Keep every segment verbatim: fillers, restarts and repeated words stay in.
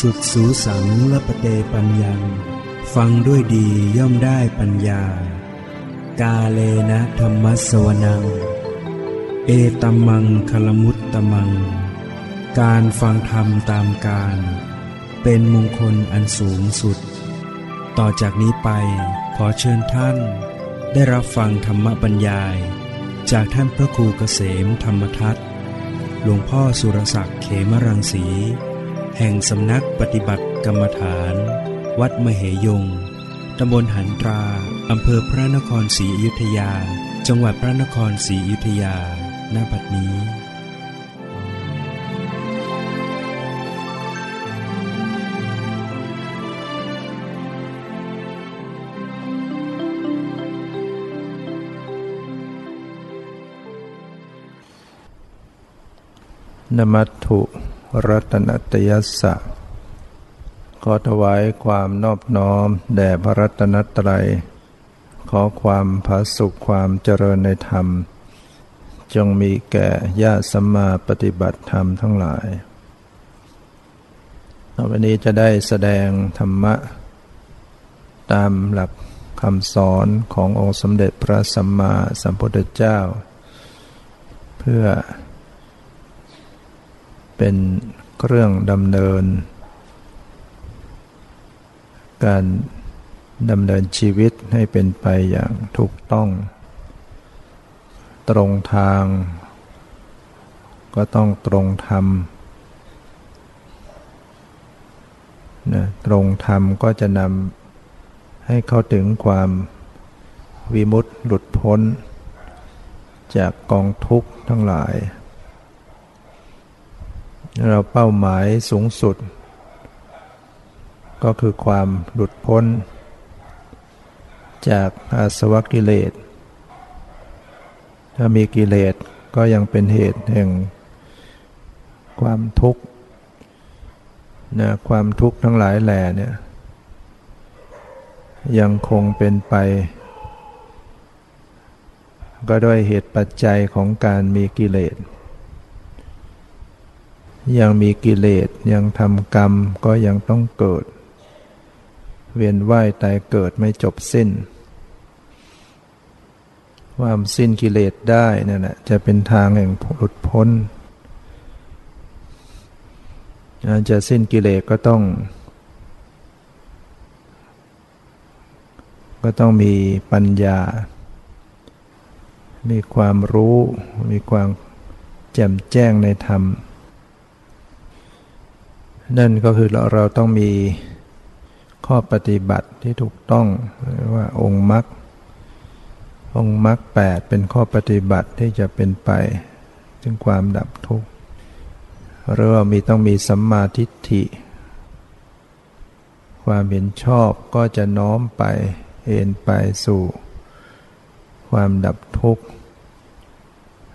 สุดสูสังลปเตปัญญังฟังด้วยดีย่อมได้ปัญญากาเลนะธัมมัสสวนังเอตัมมังคลมุตตมังการฟังธรรมตามการเป็นมงคลอันสูงสุดต่อจากนี้ไปขอเชิญท่านได้รับฟังธรรมบรรยายจากท่านพระครูเกษมธรรมทัตหลวงพ่อสุรศักดิ์เขมรังสีแห่งสำนักปฏิบัติกรรมฐานวัดมเหยงค์ตำบลหันตราอำเภอพระนครศรีอยุธยาจังหวัดพระนครศรีอยุธยาณ บัดนี้นมัตถุรัตนัตยัสสะขอถวายความนอบน้อมแด่พระรัตนตรัยขอความผาสุขความเจริญในธรรมจงมีแก่ญาติสัมมาปฏิบัติธรรมทั้งหลายวันนี้จะได้แสดงธรรมะตามหลักคำสอนขององค์สมเด็จพระสัมมาสัมพุทธเจ้าเพื่อเป็นเครื่องดำเนินการดำเนินชีวิตให้เป็นไปอย่างถูกต้องตรงทางก็ต้องตรงธรรมนะตรงธรรมก็จะนำให้เข้าถึงความวิมุตติหลุดพ้นจากกองทุกข์ทั้งหลายเราเป้าหมายสูงสุดก็คือความหลุดพ้นจากอาสวะกิเลสถ้ามีกิเลสก็ยังเป็นเหตุแห่งความทุกข์นะความทุกข์ทั้งหลายแหล่เนี่ยยังคงเป็นไปก็ด้วยเหตุปัจจัยของการมีกิเลสยังมีกิเลสยังทำกรรมก็ยังต้องเกิดเวียนว่ายตายเกิดไม่จบสิ้นความสิ้นกิเลสได้นั่นแหละจะเป็นทางแห่งหลุดพ้นอาจจะสิ้นกิเลสก็ต้องก็ต้องมีปัญญามีความรู้มีความแจ่มแจ้งในธรรมนั่นก็คือเราเราต้องมีข้อปฏิบัติที่ถูกต้องเรียกว่าองค์มรรคองค์มรรคแปดเป็นข้อปฏิบัติที่จะเป็นไปถึงความดับทุกข์หรือว่ามีต้องมีสัมมาทิฏฐิความเห็นชอบก็จะน้อมไปเอ็นไปสู่ความดับทุกข์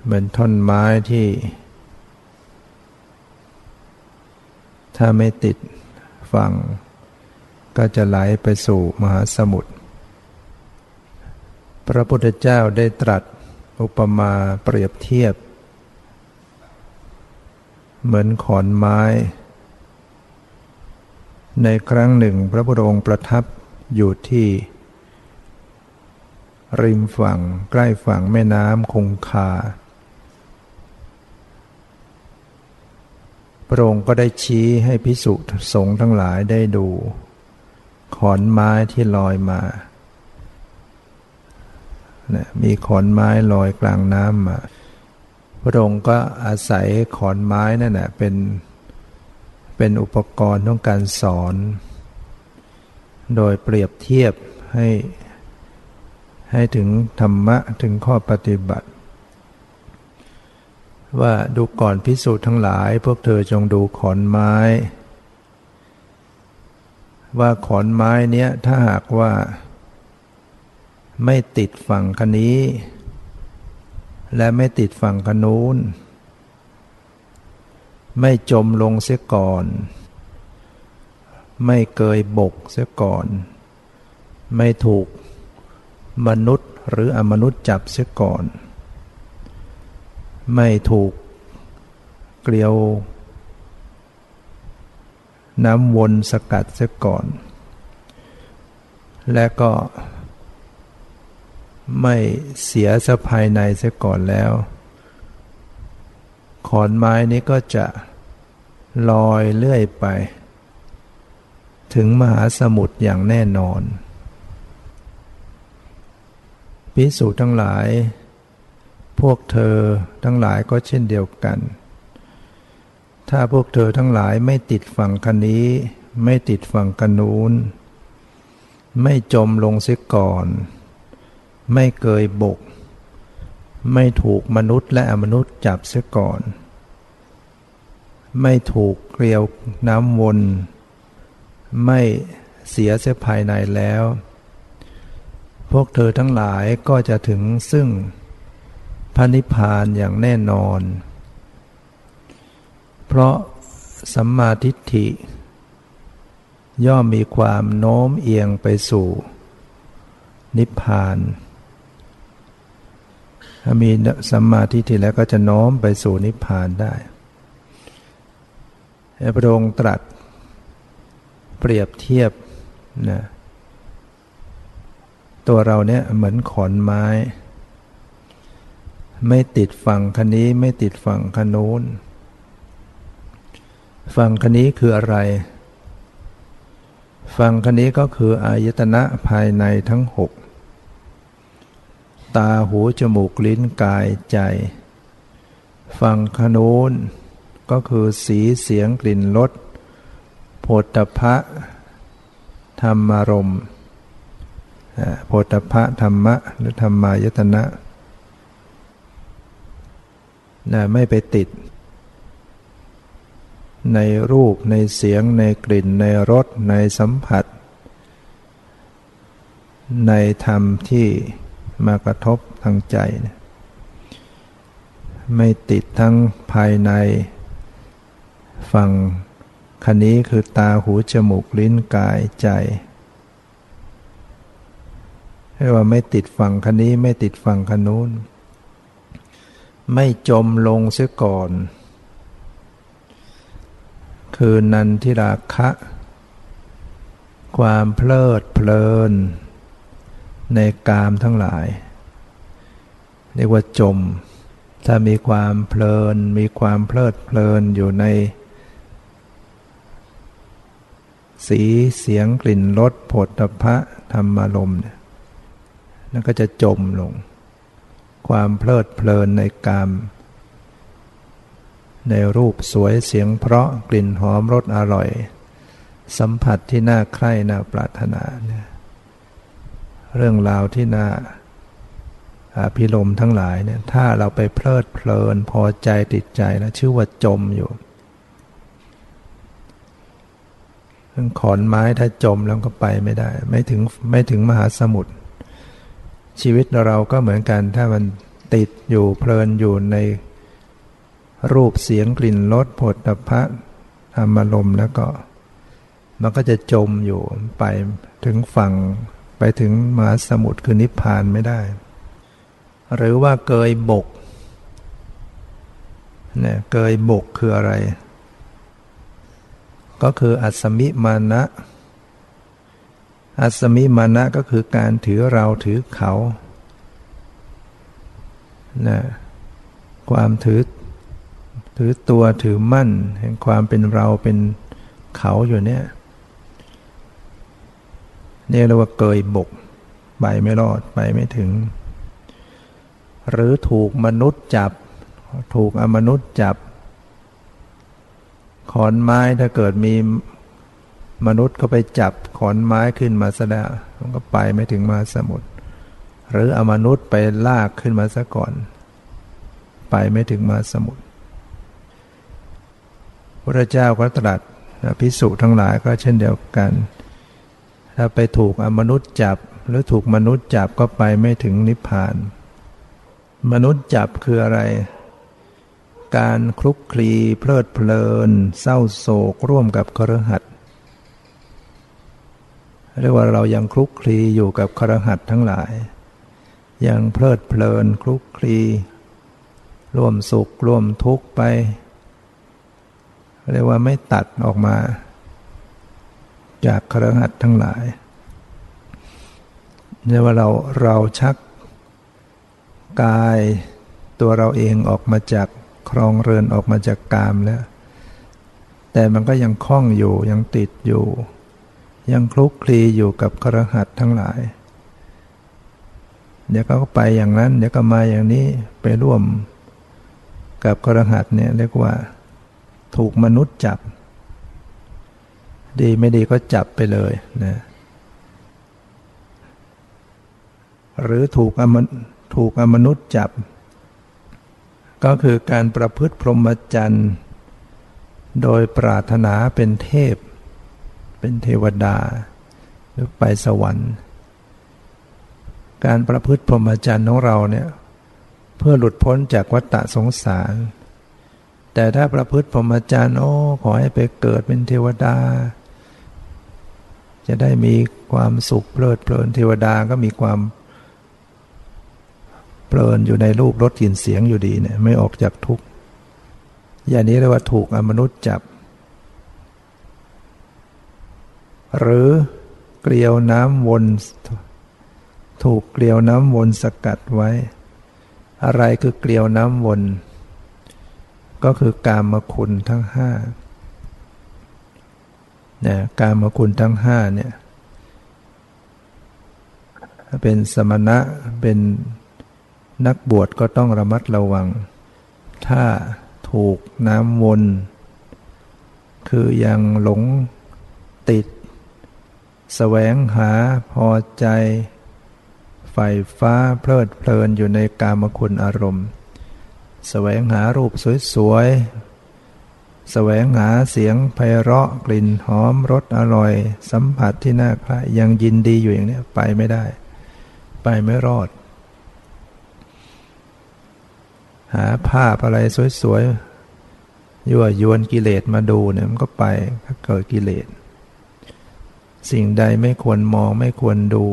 เหมือนท่อนไม้ที่ถ้าไม่ติดฝั่งก็จะไหลไปสู่มหาสมุทรพระพุทธเจ้าได้ตรัสอุปมาเปรียบเทียบเหมือนขอนไม้ในครั้งหนึ่งพระพุทธองค์ประทับอยู่ที่ริมฝั่งใกล้ฝั่งแม่น้ำคงคาพระองค์ก็ได้ชี้ให้ภิกษุสงฆ์ทั้งหลายได้ดูขอนไม้ที่ลอยมานะมีขอนไม้ลอยกลางน้ำมาพระองค์ก็อาศัยขอนไม้นั่นแหละเป็นเป็นอุปกรณ์ของการสอนโดยเปรียบเทียบให้ให้ถึงธรรมะถึงข้อปฏิบัติว่าดูก่อนภิกษุทั้งหลายพวกเธอจงดูขอนไม้ว่าขอนไม้เนี้ยถ้าหากว่าไม่ติดฝั่งคนี้และไม่ติดฝั่งคนู้นไม่จมลงเสียก่อนไม่เกยบกเสียก่อนไม่ถูกมนุษย์หรืออมนุษย์จับเสียก่อนไม่ถูกเกลียว น้ำวนสกัดเสียก่อนและก็ไม่เสียสภายในเสียก่อนแล้วขอนไม้นี้ก็จะลอยเลื่อยไปถึงมหาสมุทรอย่างแน่นอนภิกษุทั้งหลายพวกเธอทั้งหลายก็เช่นเดียวกันถ้าพวกเธอทั้งหลายไม่ติดฝั่งคันนี้ไม่ติดฝั่งกันนู้นไม่จมลงเสียก่อนไม่เกยบกไม่ถูกมนุษย์และอมนุษย์จับเสียก่อนไม่ถูกเกลียวน้ำวนไม่เสียเสียภายในแล้วพวกเธอทั้งหลายก็จะถึงซึ่งพระนิพพานอย่างแน่นอนเพราะสัมมาทิฏฐิย่อมมีความโน้มเอียงไปสู่นิพพานถ้ามีสัมมาทิฏฐิแล้วก็จะโน้มไปสู่นิพพานได้พระองค์ตรัสเปรียบเทียบนะตัวเราเนี่ยเหมือนขอนไม้ไม่ติดฝั่งคันนี้ไม่ติดฝั่งคันโน้นฝั่งคันนี้คืออะไรฝั่งคันนี้ก็คืออายตนะภายในทั้งหกตาหูจมูกลิ้นกายใจฝั่งคันโน้นก็คือสีเสียงกลิ่นรสโผฏฐัพพะธรรมารมณ์โผฏฐัพพะธรรมะหรือธรรมายตนะนะไม่ไปติดในรูปในเสียงในกลิ่นในรสในสัมผัสในธรรมที่มากระทบทางใจนะไม่ติดทั้งภายในฝั่งคันนี้คือตาหูจมูกลิ้นกายใจเรียกว่าไม่ติดฝั่งคันนี้ไม่ติดฝั่งคันนู้นไม่จมลงเสียก่อนคือนันทิราคะความเพลิดเพลินในกามทั้งหลายเรียกว่าจมถ้ามีความเพลินมีความเพลิดเพลินอยู่ในสีเสียงกลิ่นรสโผฏฐัพพะธรรมารมณ์เนี่ยนั่นก็จะจมลงความเพลิดเพลินในกามในรูปสวยเสียงเพราะกลิ่นหอมรสอร่อยสัมผัสที่น่าใคร่น่าปรารถนาเนี่ยเรื่องราวที่น่าอภิรมย์ทั้งหลายเนี่ยถ้าเราไปเพลิดเพลินพอใจติดใจแล้วชื่อว่าจมอยู่ขอนไม้ถ้าจมแล้วก็ไปไม่ได้ไม่ถึงไม่ถึงมหาสมุทรชีวิตเราก็เหมือนกันถ้ามันติดอยู่เพลินอยู่ในรูปเสียงกลิ่นรสโผฏฐัพพะธรรมารมณ์แล้วก็มันก็จะจมอยู่ไปถึงฝั่งไปถึงมหาสมุทรคือนิพพานไม่ได้หรือว่าเกยบกเนี่ยเกยบกคืออะไรก็คืออัสสมิมานะอัสสมิมานะก็คือการถือเราถือเขานะความถือถือตัวถือมั่นแห่งความเป็นเราเป็นเขาอยู่เนี่ยนี่เรียกว่าเกยบกไปไม่รอดไปไม่ถึงหรือถูกมนุษย์จับถูกอมนุษย์จับขอนไม้ถ้าเกิดมีมนุษย์เขาไปจับขอนไม้ขึ้นมาซะแล้วมันก็ไปไม่ถึงมหาสมุทรหรืออมนุษย์ไปลากขึ้นมาซะก่อนไปไม่ถึงมหาสมุทรพระเจ้าก็ตรัสภิกษุทั้งหลายก็เช่นเดียวกันถ้าไปถูกอมนุษย์จับหรือถูกมนุษย์จับก็ไปไม่ถึงนิพพานมนุษย์จับคืออะไรการคลุกคลีเพลิดเพลินเศร้าโศกร่วมกับคฤหัสถ์เรียกว่าเรายังคลุกคลีอยู่กับคฤหัสถ์ทั้งหลายยังเพลิดเพลินคลุกคลีร่วมสุขร่วมทุกข์ไปเรียกว่าไม่ตัดออกมา จากคฤหัสถ์ทั้งหลายเนี่ยว่าเราเราชักกายตัวเราเองออกมาจากครองเรือนออกมาจากกามแล้วแต่มันก็ยังคล้องอยู่ยังติดอยู่ยังคลุกคลีอยู่กับคฤหัสถ์ทั้งหลายเดี๋ยวก็ไปอย่างนั้นเดี๋ยวก็มาอย่างนี้ไปร่วมกับคฤหัสถ์เนี่ยเรียกว่าถูกมนุษย์จับดีไม่ดีก็จับไปเลยนะหรือถูกอมถูกอมนุษย์จับก็คือการประพฤติพรหมจรรย์โดยปรารถนาเป็นเทพเป็นเทวดาหรือไปสวรรค์การประพฤติพรหมจรรย์ของเราเนี่ยเพื่อหลุดพ้นจากวัฏฏะสงสารแต่ถ้าประพฤติพรหมจรรย์โอ้ขอให้ไปเกิดเป็นเทวดาจะได้มีความสุขเพลิดเพลินเทวดาก็มีความเพลินอยู่ในรูปรสกลิ่นเสียงอยู่ดีเนี่ยไม่ออกจากทุกข์อย่างนี้เรียกว่าถูกอมนุษย์จับหรือเกลียวน้ำวนถูกเกลียวน้ำวนสกัดไว้อะไรคือเกลียวน้ำวนก็คือกามคุณทั้งห้าเนี่ยกามคุณทั้งห้าเนี่ยเป็นสมณะเป็นนักบวชก็ต้องระมัดระวังถ้าถูกน้ำวนคือยังหลงติดแสวงหาพอใจไฟฟ้าเพลิดเพลินอยู่ในกามคุณอารมณ์แสวงหารูปสวยๆแสวงหาเสียงไพเราะกลิ่นหอมรสอร่อยสัมผัสที่น่าใคร่ยังยินดีอยู่อย่างนี้ไปไม่ได้ไปไม่รอดหาภาพอะไรสวยๆยั่วยวนกิเลสมาดูเนี่ยมันก็ไปก็เกิดกิเลสสิ่งใดไม่ควรมองไม่ควรดู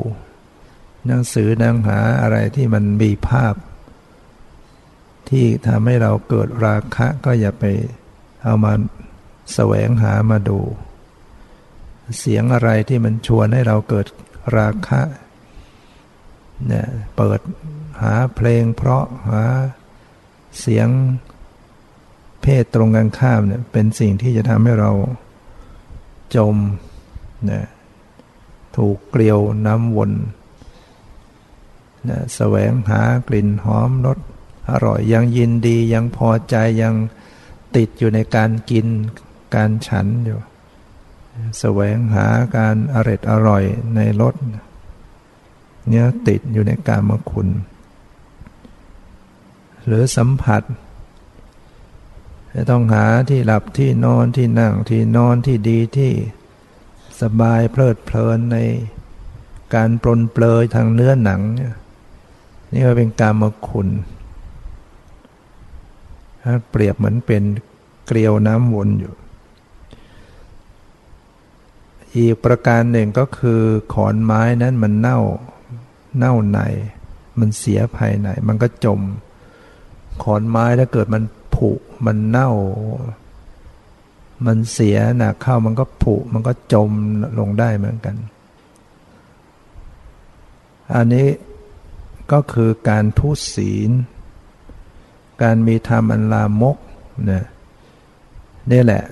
หนังสือหนังหาอะไรที่มันมีภาพที่ทำให้เราเกิดราคะก็อย่าไปเอามาแสวงหามาดูเสียงอะไรที่มันชวนให้เราเกิดราคะเนี่ยเปิดหาเพลงเพราะหาเสียงเพศตรงกันข้ามเนี่ยเป็นสิ่งที่จะทำให้เราจมเนี่ยถูกเกลียวน้ำวนเนี่ยแสวงหากลิ่นหอมรสอร่อยยังยินดียังพอใจยังติดอยู่ในการกินการฉันอยู่แสวงหาการอร่อยอร่อยในรสเนี่ยติดอยู่ในกามคุณหรือสัมผัสจะต้องหาที่หลับที่นอนที่นั่งที่นอนที่ดีที่สบายเพลิดเพลินในการปรนเปรยทางเนื้อหนังเนี่ยนี่ก็เป็นกามคุณเปรียบเหมือนเป็นเกลียวน้ำวนอยู่อีกประการหนึ่งก็คือขอนไม้นั้นมันเน่าเน่าในมันเสียภายในมันก็จมขอนไม้ถ้าเกิดมันผุมันเน่ามันเสียหนักเข้ามันก็ผุมันก็จมลงได้เหมือนกันอันนี้ก็คือการทุศีลการมีธรรมอันลามกเนี่ยนี่แหละ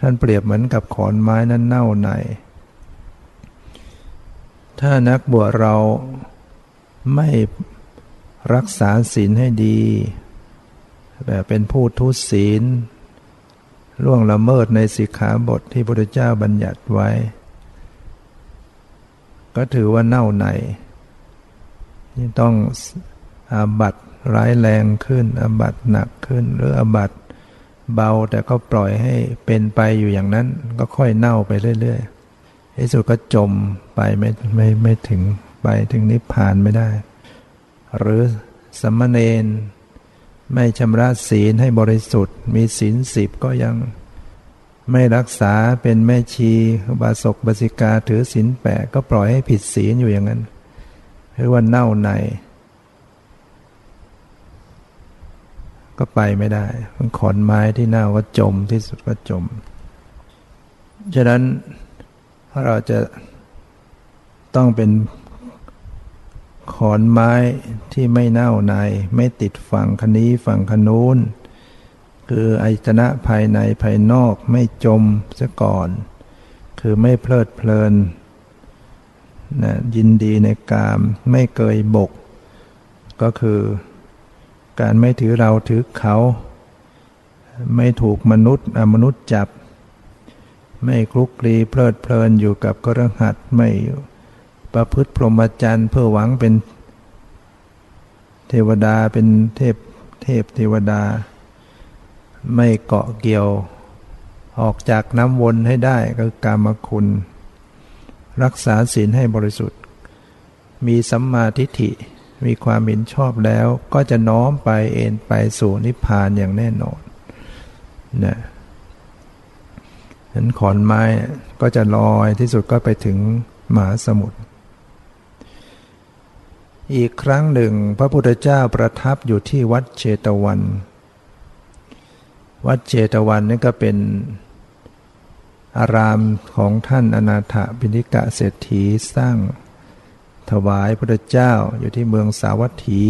ท่านเปรียบเหมือนกับขอนไม้นั้นเน่าในถ้านักบวชเราไม่รักษาศีลให้ดีแบบเป็นผู้ทุศีลล่วงละเมิดในสิกขาบทที่พระพุทธเจ้าบัญญัติไว้ก็ถือว่าเน่าในนี่ต้องอาบัติร้ายแรงขึ้นอาบัติหนักขึ้นหรืออาบัติเบาแต่ก็ปล่อยให้เป็นไปอยู่อย่างนั้นก็ค่อยเน่าไปเรื่อยๆที่สุดก็จมไปไม่ไม่ไม่ถึงไปถึงนิพพานไม่ได้หรือสมณเณรไม่ชำระศีลให้บริสุทธิ์มีศีลสิบก็ยังไม่รักษาเป็นแม่ชีอุบาสกอุบาสิกาถือศีลแปดก็ปล่อยให้ผิดศีลอยู่อย่างนั้นหรือว่าเน่าในก็ไปไม่ได้ขอนไม้ที่เน่าก็จมที่สุดก็จม ฉะนั้นเราจะต้องเป็นขอนไม้ที่ไม่เน่าในไม่ติดฝั่งคันนี้ฝั่งคันนู้นคืออายตนะภายในภายนอกไม่จมซะก่อนคือไม่เพลิดเพลินนะยินดีในกามไม่เกยบกก็คือการไม่ถือเราถือเขาไม่ถูกมนุษย์อมนุษย์จับไม่คลุกคลีเพลิดเพลินอยู่กับกระหัตไม่ประพฤติพรหมจรรย์เพื่อหวังเป็นเทวดาเป็นเทพเทพเทวดาไม่เกาะเกี่ยวออกจากน้ำวนให้ได้ก็คือกามคุณรักษาศีลให้บริสุทธิ์มีสัมมาทิฏฐิมีความเห็นชอบแล้วก็จะน้อมไปเอ็นไปสู่นิพพานอย่างแน่นอนนะนั้นขอนไม้ก็จะลอยที่สุดก็ไปถึงมหาสมุทรอีกครั้งหนึ่งพระพุทธเจ้าประทับอยู่ที่วัดเชตวันวัดเชตวันนี่ก็เป็นอารามของท่านอนาถบิณฑิกะเศรษฐีสร้างถวายพระพุทธเจ้าอยู่ที่เมืองสาวัตถี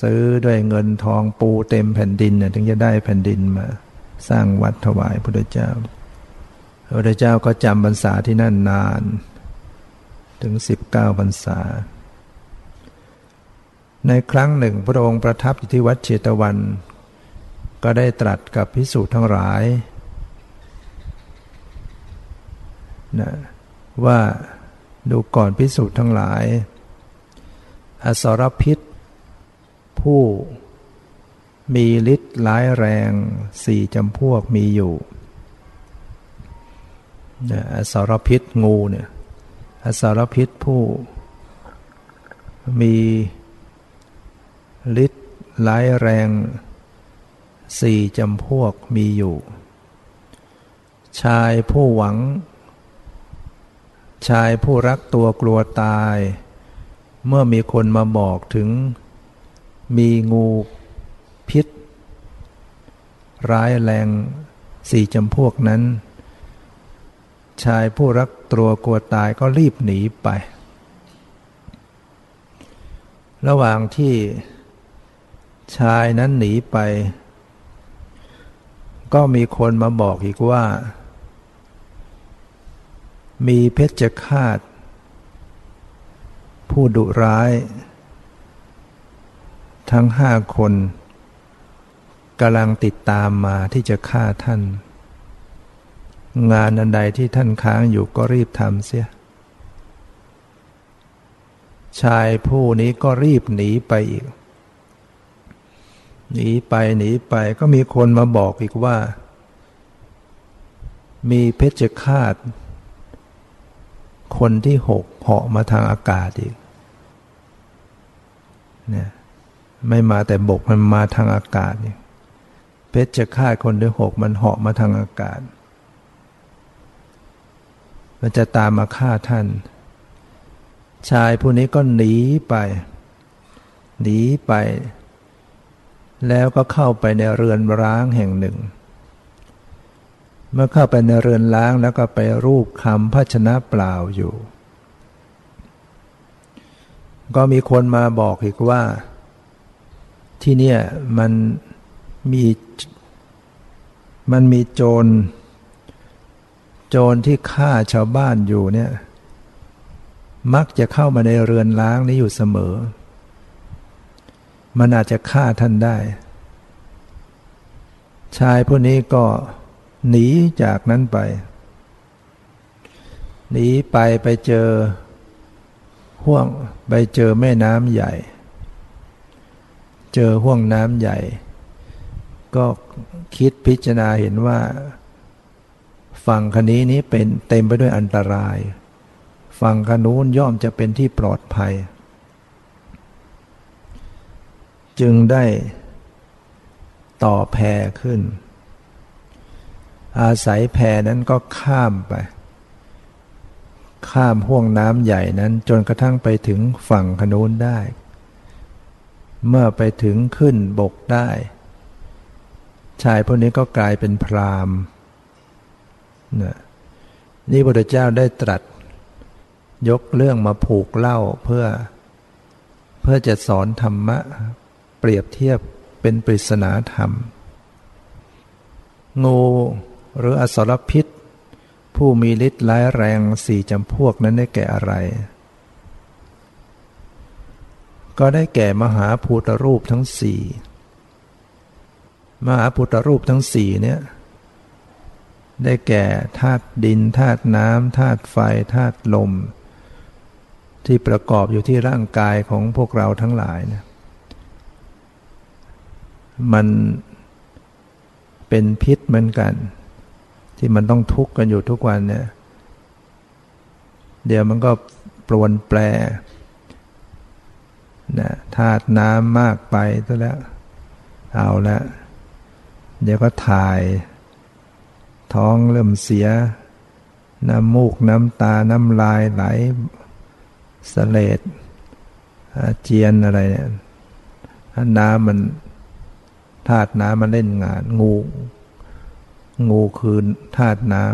ซื้อด้วยเงินทองปูเต็มแผ่นดินถึงจะได้แผ่นดินมาสร้างวัดถวายพระพุทธเจ้าพระพุทธเจ้าก็จำพรรษาที่นั่นนานถึงสิบเก้าพรรษาในครั้งหนึ่งพระองค์ประทับอยู่ที่วัดเชตวันก็ได้ตรัสกับภิกษุทั้งหลายนะว่าดูก่อนภิกษุทั้งหลายอสรพิษผู้มีฤทธิ์ร้ายแรงสี่จำพวกมีอยู่นะอสรพิษงูเนี่ยอสรพิษผู้มีฤทธิ์ร้ายแรงสี่จำพวกมีอยู่ชายผู้หวังชายผู้รักตัวกลัวตายเมื่อมีคนมาบอกถึงมีงูพิษร้ายแรงสี่จำพวกนั้นชายผู้รักตัวกลัวตายก็รีบหนีไประหว่างที่ชายนั้นหนีไปก็มีคนมาบอกอีกว่ามีเพชฌฆาตผู้ดุร้ายทั้งห้าคนกำลังติดตามมาที่จะฆ่าท่านงานอันใดที่ท่านค้างอยู่ก็รีบทำเสียชายผู้นี้ก็รีบหนีไปอีกหนีไปหนีไปก็มีคนมาบอกอีกว่ามีเพชฌฆาตคนที่หกเหาะมาทางอากาศอีกเนี่ยไม่มาแต่บกมันมาทางอากาศเนี่ยเพชฌฆาตคนที่หกมันเหาะมาทางอากาศมันจะตามมาฆ่าท่านชายผู้นี้ก็หนีไปหนีไปแล้วก็เข้าไปในเรือนร้างแห่งหนึ่งเมื่อเข้าไปในเรือนร้างแล้วก็ไปรูปคำภาชนะเปล่าอยู่ก็มีคนมาบอกอีกว่าที่เนี่ยมันมีมันมีโจรโจรที่ฆ่าชาวบ้านอยู่เนี่ยมักจะเข้ามาในเรือนร้างนี้อยู่เสมอมันอาจจะฆ่าท่านได้ชายผู้นี้ก็หนีจากนั้นไปหนีไปไปเจอห้วงไปเจอแม่น้ำใหญ่เจอห้วงน้ำใหญ่ก็คิดพิจารณาเห็นว่าฝั่งคันนี้นี้เป็นเต็มไปด้วยอันตรายฝั่งคันนู้นย่อมจะเป็นที่ปลอดภัยจึงได้ต่อแพขึ้นอาศัยแพนั้นก็ข้ามไปข้ามห้วงน้ำใหญ่นั้นจนกระทั่งไปถึงฝั่งขนุนได้เมื่อไปถึงขึ้นบกได้ชายพวกนี้ก็กลายเป็นพราหมณ์ นะนี่พระพุทธเจ้าได้ตรัสยกเรื่องมาผูกเล่าเพื่อเพื่อจะสอนธรรมะเปรียบเทียบเป็นปริศนาธรรมงูหรืออสรพิษผู้มีฤทธิ์ร้ายแรงสี่จำพวกนั้นได้แก่อะไรก็ได้แก่มหาภูตรูปทั้งสี่มหาภูตรูปทั้งสี่เนี่ยได้แก่ธาตุดินธาตุน้ำธาตุไฟธาตุลมที่ประกอบอยู่ที่ร่างกายของพวกเราทั้งหลายนะมันเป็นพิษเหมือนกันที่มันต้องทุกข์กันอยู่ทุกวันเนี่ยเดี๋ยวมันก็ปรวนแปรนะธาตุน้ำมากไปซะแล้วเอาละเดี๋ยวก็ถ่ายท้องเริ่มเสียน้ำมูกน้ำตาน้ำลายไหลเสลดอาเจียนอะไรเนี่ยถ้าน้ำมันธาตุน้ำมันเล่นงานงูงูคืนธาตุน้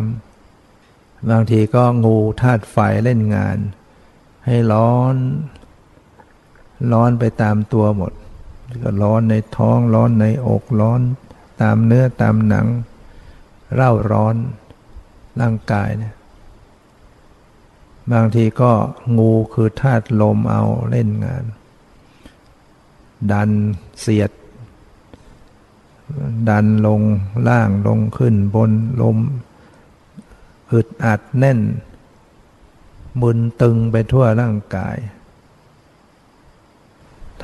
ำบางทีก็งูธาตุไฟเล่นงานให้ร้อนร้อนไปตามตัวหมดก็ร้อนในท้องร้อนในอกร้อนตามเนื้อตามหนังเร่าร้อนร่างกายเนี่ยบางทีก็งูคือธาตุลมเอาเล่นงานดันเสียดดันลงล่างลงขึ้นบนลมอึดอัดแน่นมึนตึงไปทั่วร่างกาย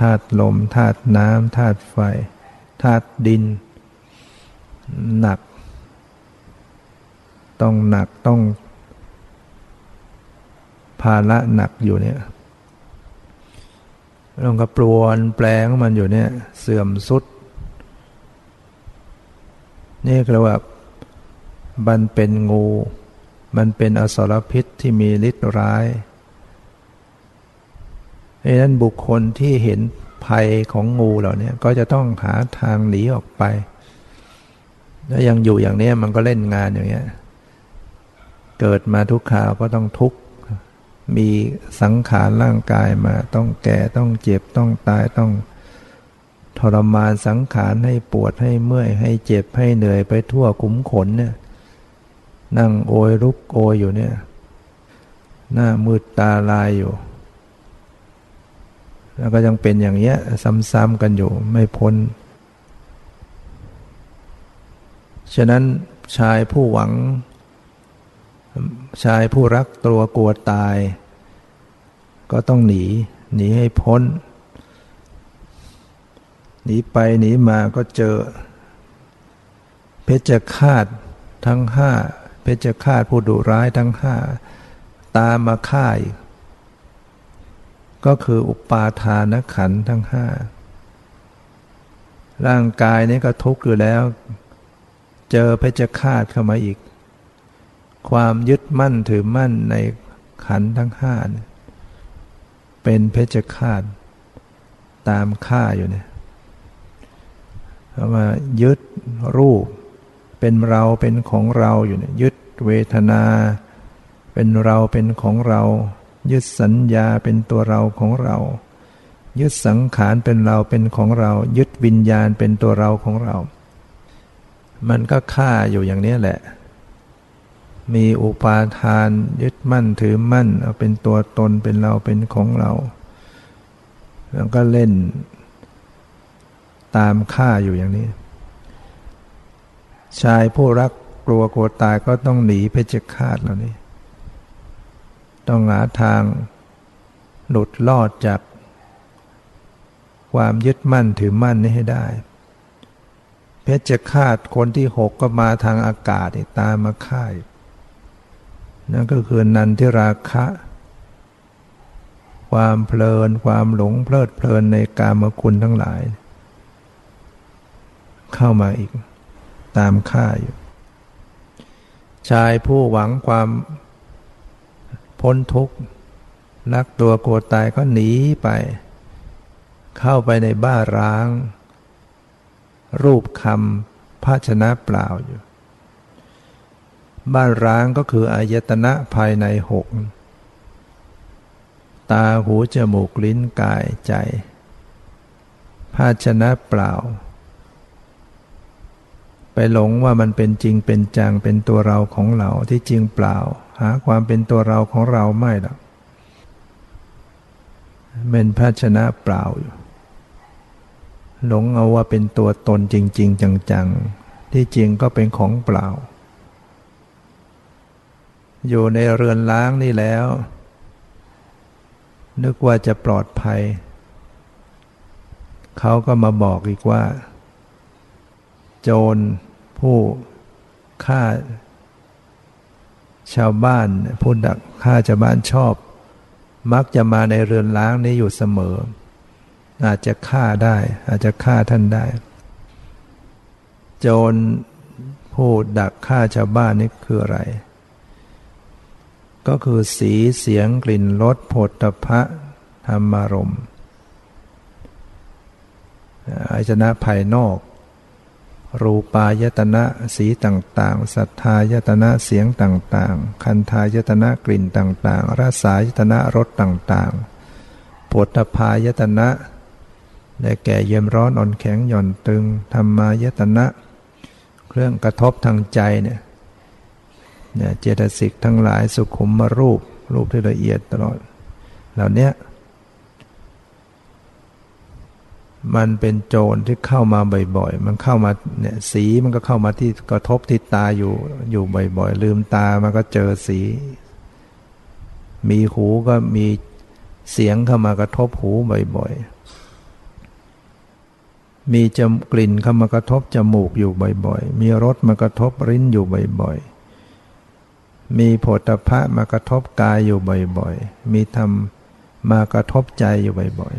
ธาตุลมธาตุน้ำธาตุไฟธาตุดินหนักต้องหนักต้องภาระหนักอยู่เนี่ยลงกระปรวนแปลงมันอยู่เนี่ยเสื่อมสุดนี่เรียกว่ามันเป็นงูมันเป็นอสรพิษที่มีฤทธิ์ร้ายดังนั้นบุคคลที่เห็นภัยของงูเหล่านี้ก็จะต้องหาทางหนีออกไปแล้วยังอยู่อย่างนี้มันก็เล่นงานอย่างเงี้ยเกิดมาทุกข่าวก็ต้องทุกข์มีสังขารร่างกายมาต้องแก่ต้องเจ็บต้องตายต้องทรมานสังขารให้ปวดให้เมื่อยให้เจ็บให้เหนื่อยไปทั่วขุมขนเนี่ยนั่งโอยลุกโอยอยู่เนี่ยหน้ามืดตาลายอยู่แล้วก็ยังเป็นอย่างเงี้ยซ้ำๆกันอยู่ไม่พ้นฉะนั้นชายผู้หวังชายผู้รักตัวกลัวตายก็ต้องหนีหนีให้พ้นหนีไปหนีมาก็เจอเพชฌฆาตทั้งห้าเพชฌฆาตผู้ดุร้ายทั้งห้าตามมาฆ่าอีกก็คืออุปาทานขันธ์ทั้งห้าร่างกายนี้ก็ทุกข์อยู่แล้วเจอเพชฌฆาตเข้ามาอีกความยึดมั่นถือมั่นในขันธ์ทั้งห้าเป็นเพชฌฆาตตามฆ่าอยู่เนี่ยเพราะว่ายึดรูปเป็นเราเป็นของเราอยู่เนี่ยยึดเวทนาเป็นเราเป็นของเรายึดสัญญาเป็นตัวเราของเรายึดสังขารเป็นเราเป็นของเรายึดวิญญาณเป็นตัวเราของเรามันก็ฆ่าอยู่อย่างนี้แหละมีอุปาทานยึดมั่นถือมั่นเอาเป็นตัวตนเป็นเราเป็นของเราแล้วก็เล่นตามฆ่าอยู่อย่างนี้ชายผู้รักกลัวกลัวตายก็ต้องหนีเพชฌฆาตเหล่านี้ต้องหาทางหลุดรอดจากความยึดมั่นถือมั่นนี้ให้ได้เพชฌฆาตคนที่หกก็มาทางอากาศตามมาฆ่านั่นก็คือนันทิราคะความเพลินความหลงเพลิดเพลินในกามคุณทั้งหลายเข้ามาอีกตามฆ่าอยู่ชายผู้หวังความพ้นทุกข์รักตัวกลัวตายก็หนีไปเข้าไปในบ้าร้างรูปคำภาชนะเปล่าอยู่ บ้านร้างก็คืออายตนะภายในหกตาหูจมูกลิ้นกายใจภาชนะเปล่าไปหลงว่ามันเป็นจริงเป็นจังเป็นตัวเราของเราที่จริงเปล่าหาความเป็นตัวเราของเราไม่หรอกเป็นภาชนะเปล่าอยู่หลงเอาว่าเป็นตัวตนจริงๆจังๆที่จริงก็เป็นของเปล่าอยู่ในเรือนร้างนี่แล้วนึกว่าจะปลอดภัยเขาก็มาบอกอีกว่าโจรผู้ฆ่าชาวบ้านผู้ดักฆ่าชาวบ้านชอบมักจะมาในเรือนร้างนี้อยู่เสมออาจจะฆ่าได้อาจจะฆ่าท่านได้โจรผู้ดักฆ่าชาวบ้านนี่คืออะไรก็คือสีเสียงกลิ่นรสโผฏฐัพพะธรรมารมณ์อายตนะภายนอกรูปายตนะสีต่างๆสัทธายตนะเสียงต่างๆคันธายตนะกลิ่นต่างๆรสายตนะรสต่างๆโผฏฐัพพายตนะได้แก่เย็นร้อนอ่อนแข็งหย่อนตึงธัมมายตนะเครื่องกระทบทางใจเนี่ยเจตสิกทั้งหลายสุขุมมรูปรูปที่ละเอียดตลอดเหล่านี้มันเป็นโจรที่เข้ามาบ่อยๆมันเข้ามาเนี่ยสีมันก็เข้ามาที่กระทบที่ตาอยู่อยู่บ่อยๆลืมตามันก็เจอสีมีหูก็มีเสียงเข้ามากระทบหูบ่อยๆมีจมูกกลิ่นเข้ามากระทบจมูกอยู่บ่อยๆมีรสมากระทบลิ้นอยู่บ่อยๆมีโผฏฐัพพะมากระทบกายอยู่บ่อยๆมีธรรมมากระทบใจอยู่บ่อย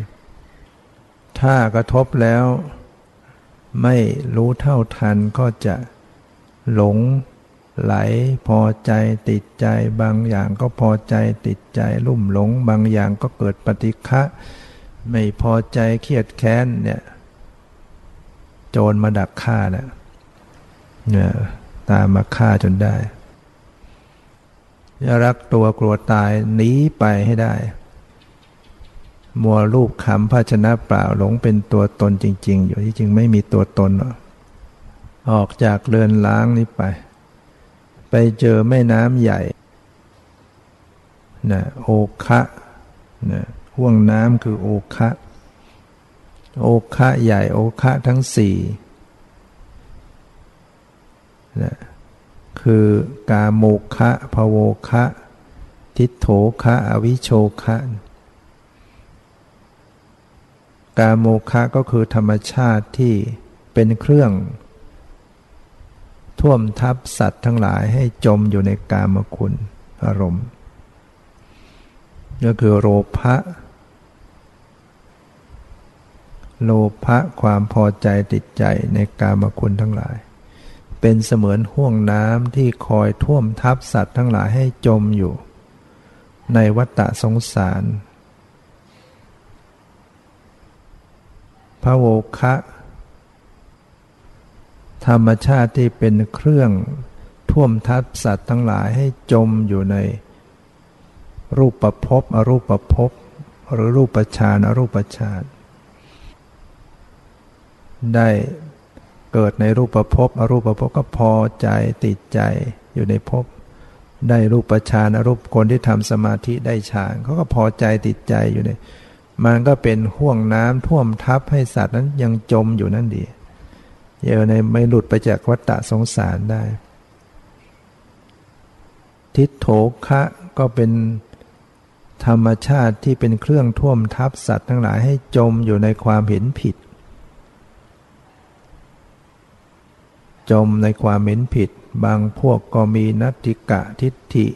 ๆถ้ากระทบแล้วไม่รู้เท่าทันก็จะหลงไหลพอใจติดใจบางอย่างก็พอใจติดใจลุ่มหลงบางอย่างก็เกิดปฏิฆะไม่พอใจเครียดแค้นเนี่ยโจรมาดักฆ่าแล้วเนี่ยตามมาฆ่าจนได้อย่ารักตัวกลัวตายหนีไปให้ได้มัวรูปขำภาชนะเปล่าหลงเป็นตัวตนจริงๆอยู่ที่จริงไม่มีตัวตนหรอกออกจากเรือนร้างนี้ไปไปเจอแม่น้ำใหญ่นะโอคะนะห่วงน้ำคือโอคะโอคะใหญ่โอคะทั้งสี่นะคือกาโมคะภโวคะทิฏโถคะอวิชโชคะกาโมคะก็คือธรรมชาติที่เป็นเครื่องท่วมทับสัตว์ทั้งหลายให้จมอยู่ในกามคุณอารมณ์ก็คือโลภะโลภะความพอใจติดใจในกามคุณทั้งหลายเป็นเสมือนห่วงน้ำที่คอยท่วมทับสัตว์ทั้งหลายให้จมอยู่ในวัฏฏะสงสารภโวคะธรรมชาติที่เป็นเครื่องท่วมทับสัตว์ทั้งหลายให้จมอยู่ในรูปภพอรูปภพหรือรูปฌานอรูปฌานได้เกิดในรูปภพอรูปภพก็พอใจติดใจอยู่ในภพได้รูปฌานอรูปคนที่ทำสมาธิได้ฌานเขาก็พอใจติดใจอยู่ในมันก็เป็นห่วงน้ำท่วมทับให้สัตว์นั้นยังจมอยู่นั่นดีเยอะในไม่หลุดไปจากวัฏฏะสงสารได้ทิฏโถคะก็เป็นธรรมชาติที่เป็นเครื่องท่วมทับสัตว์ทั้งหลายให้จมอยู่ในความเห็นผิดจมในความเห็นผิดบางพวกก็มีนัตถิกะทิฏฐิ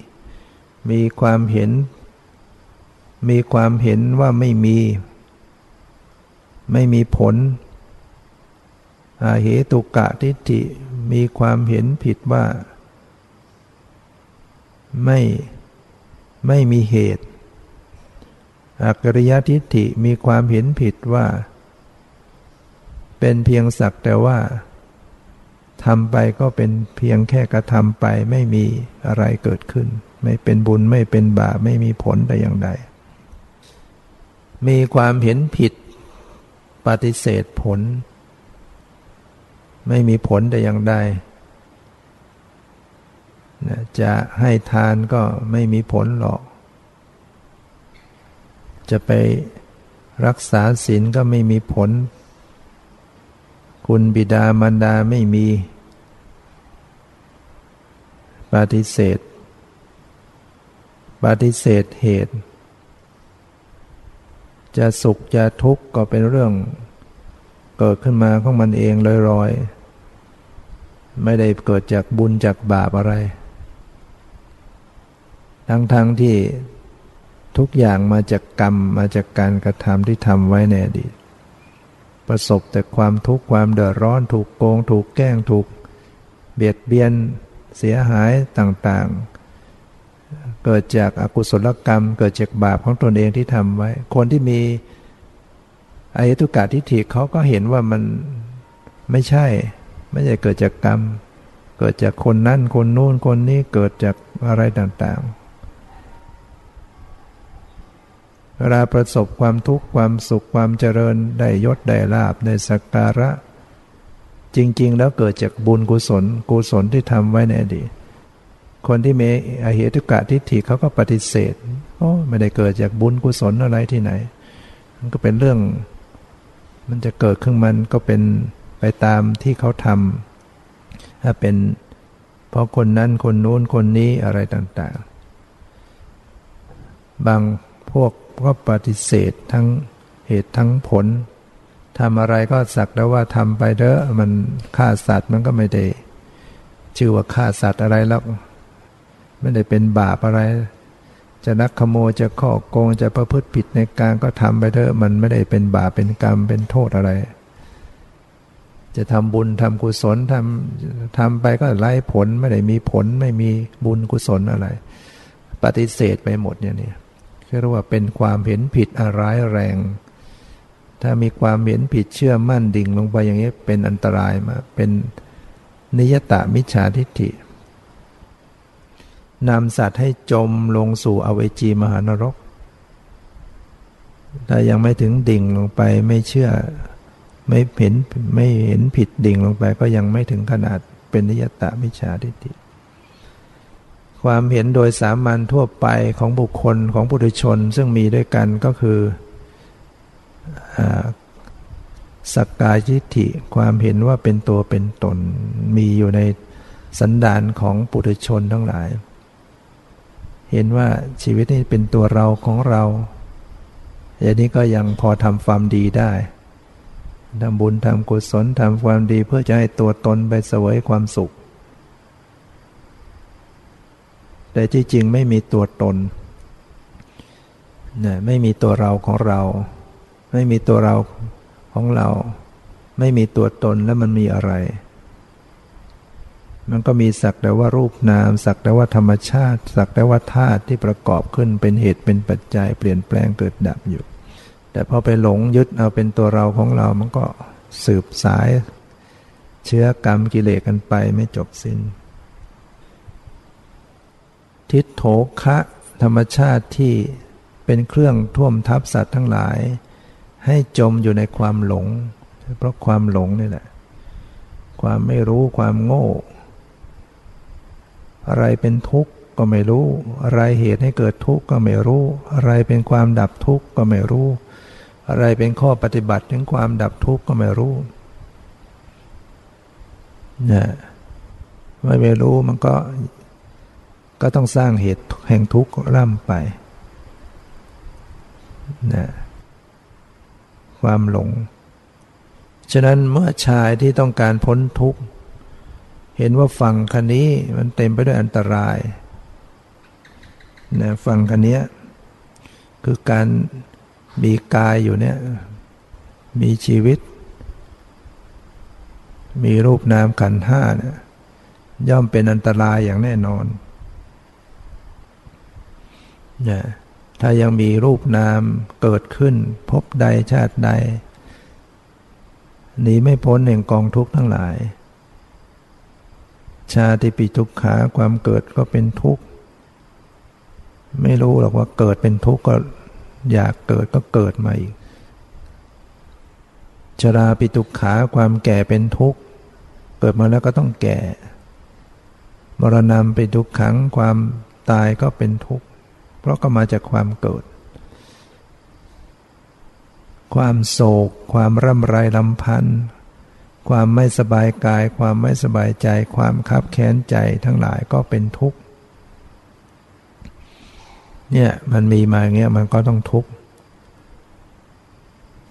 มีความเห็นมีความเห็นว่าไม่มีไม่มีผลอาเหตุกะทิฏฐิมีความเห็นผิดว่าไม่ไม่มีเหตุอักริยทิฏฐิมีความเห็นผิดว่าเป็นเพียงสักแต่ว่า ทำไปก็เป็นเพียงแค่กระทำไปไม่มีอะไรเกิดขึ้นไม่เป็นบุญไม่เป็นบาปไม่มีผลแต่อย่างใดมีความเห็นผิดปฏิเสธผลไม่มีผลแต่อย่างใดจะให้ทานก็ไม่มีผลหรอกจะไปรักษาศีลก็ไม่มีผลคุณบิดามารดาไม่มีปฏิเสธปฏิเสธเหตุจะสุขจะทุกข์ก็เป็นเรื่องเกิดขึ้นมาของมันเองลอยๆไม่ได้เกิดจากบุญจากบาปอะไรทั้งๆที่ทุกอย่างมาจากกรรมมาจากการกระทำที่ทำไว้ในอดีตประสบแต่ความทุกข์ความเดือดร้อนถูกโกงถูกแกล้งถูกเบียดเบียนเสียหายต่างๆเกิดจากอกุศลกรรมเกิดจากบาปของตนเองที่ทำไว้คนที่มีอเหตุกะทิฏฐิเขาก็เห็นว่ามันไม่ใช่ไม่ใช่เกิดจากกรรมเกิดจากคนนั้นคนนู้นคนนี้เกิดจากอะไรต่างๆเวลาประสบความทุกข์ความสุขความเจริญได้ยศได้ลาภได้สักการะจริงๆแล้วเกิดจากบุญกุศลกุศลที่ทำไว้ในอดีตคนที่มีอเหตุกะทิฏฐิเขาก็ปฏิเสธโอ้ไม่ได้เกิดจากบุญกุศลอะไรที่ไหนมันก็เป็นเรื่องมันจะเกิดขึ้นมันก็เป็นไปตามที่เขาทำถ้าเป็นเพราะคนนั้นคนนู้นคนนี้อะไรต่างๆบางพวกก็ปฏิเสธทั้งเหตุทั้งผลทำอะไรก็สักแต่ว่าทำไปเถอะมันฆ่าสัตว์มันก็ไม่ได้ชื่อว่าฆ่าสัตว์อะไรแล้วไม่ได้เป็นบาปอะไรจะนักขโมยจะข้อโกงจะประพฤติผิดในการก็ทำไปเถอะมันไม่ได้เป็นบาปเป็นกรรมเป็นโทษอะไรจะทำบุญทำกุศลทำทำไปก็ไร้ผลไม่ได้มีผลไม่มีบุญกุศลอะไรปฏิเสธไปหมดเนี่ยนี่คือเรียกว่าเป็นความเห็นผิดอันร้ายแรงถ้ามีความเห็นผิดเชื่อมั่นดิ่งลงไปอย่างนี้เป็นอันตรายมาเป็นนิยตมิจฉาทิฏฐินำสัตว์ให้จมลงสู่อเวจีมหานรกแต่ยังไม่ถึงดิ่งลงไปไม่เชื่อไม่เห็นไม่เห็นผิดดิ่งลงไปก็ยังไม่ถึงขนาดเป็นนิยตมิจฉาทิฏฐิความเห็นโดยสามัญทั่วไปของบุคคลของปุถุชนซึ่งมีด้วยกันก็คือสักกายทิฏฐิความเห็นว่าเป็นตัวเป็นตนมีอยู่ในสันดานของปุถุชนทั้งหลายเห็นว่าชีวิตนี้เป็นตัวเราของเราอย่างนี้ก็ยังพอทำความดีได้ทำบุญทำกุศลทำความดีเพื่อจะให้ตัวตนไปเสวยความสุขแต่ที่จริงไม่มีตัวตนนะไม่มีตัวเราของเราไม่มีตัวเราของเราไม่มีตัวตนแล้วมันมีอะไรมันก็มีสักแต่ว่ารูปนามสักแต่ว่าธรรมชาติสักแต่ว่าธาตุที่ประกอบขึ้นเป็นเหตุเป็นปัจจัยเปลี่ยนแปลงเกิดดับอยู่แต่พอไปหลงยึดเอาเป็นตัวเราของเรามันก็สืบสายเชื้อกรรมกิเลสกันไปไม่จบสิ้นทิฏโถคะธรรมชาติที่เป็นเครื่องท่วมทับสัตว์ทั้งหลายให้จมอยู่ในความหลงเพราะความหลงนี่แหละความไม่รู้ความโง่อะไรเป็นทุกข์ก็ไม่รู้อะไรเหตุให้เกิดทุกข์ก็ไม่รู้อะไรเป็นความดับทุกข์ก็ไม่รู้อะไรเป็นข้อปฏิบัติถึงความดับทุกข์ก็ไม่รู้นะไม่รู้มันก็ก็ต้องสร้างเหตุแห่งทุกข์ร่ำไปนะความหลงฉะนั้นเมื่อชายที่ต้องการพ้นทุกข์เห็นว่าฝั่งคันนี้มันเต็มไปด้วยอันตรายนะฝั่งคันนี้คือการมีกายอยู่เนี่ยมีชีวิตมีรูปนามขันธ์ห้าเนี่ยย่อมเป็นอันตรายอย่างแน่นอนนะถ้ายังมีรูปนามเกิดขึ้นพบใดชาติใดหนีไม่พ้นแห่งกองทุกข์ทั้งหลาย ชาติปิทุกขาความเกิดก็เป็นทุกข์ไม่รู้หรอกว่าเกิดเป็นทุกข์ก็อยากเกิดก็เกิดมาอีกชราปิทุกขาความแก่เป็นทุกข์เกิดมาแล้วก็ต้องแก่มรณะปิทุกขังความตายก็เป็นทุกข์เพราะก็มาจากความเกิดความโศกความร่ำไรรำพันความไม่สบายกายความไม่สบายใจความคับแค้นใจทั้งหลายก็เป็นทุกข์เนี่ยมันมีมาอย่างเงี้ยมันก็ต้องทุกข์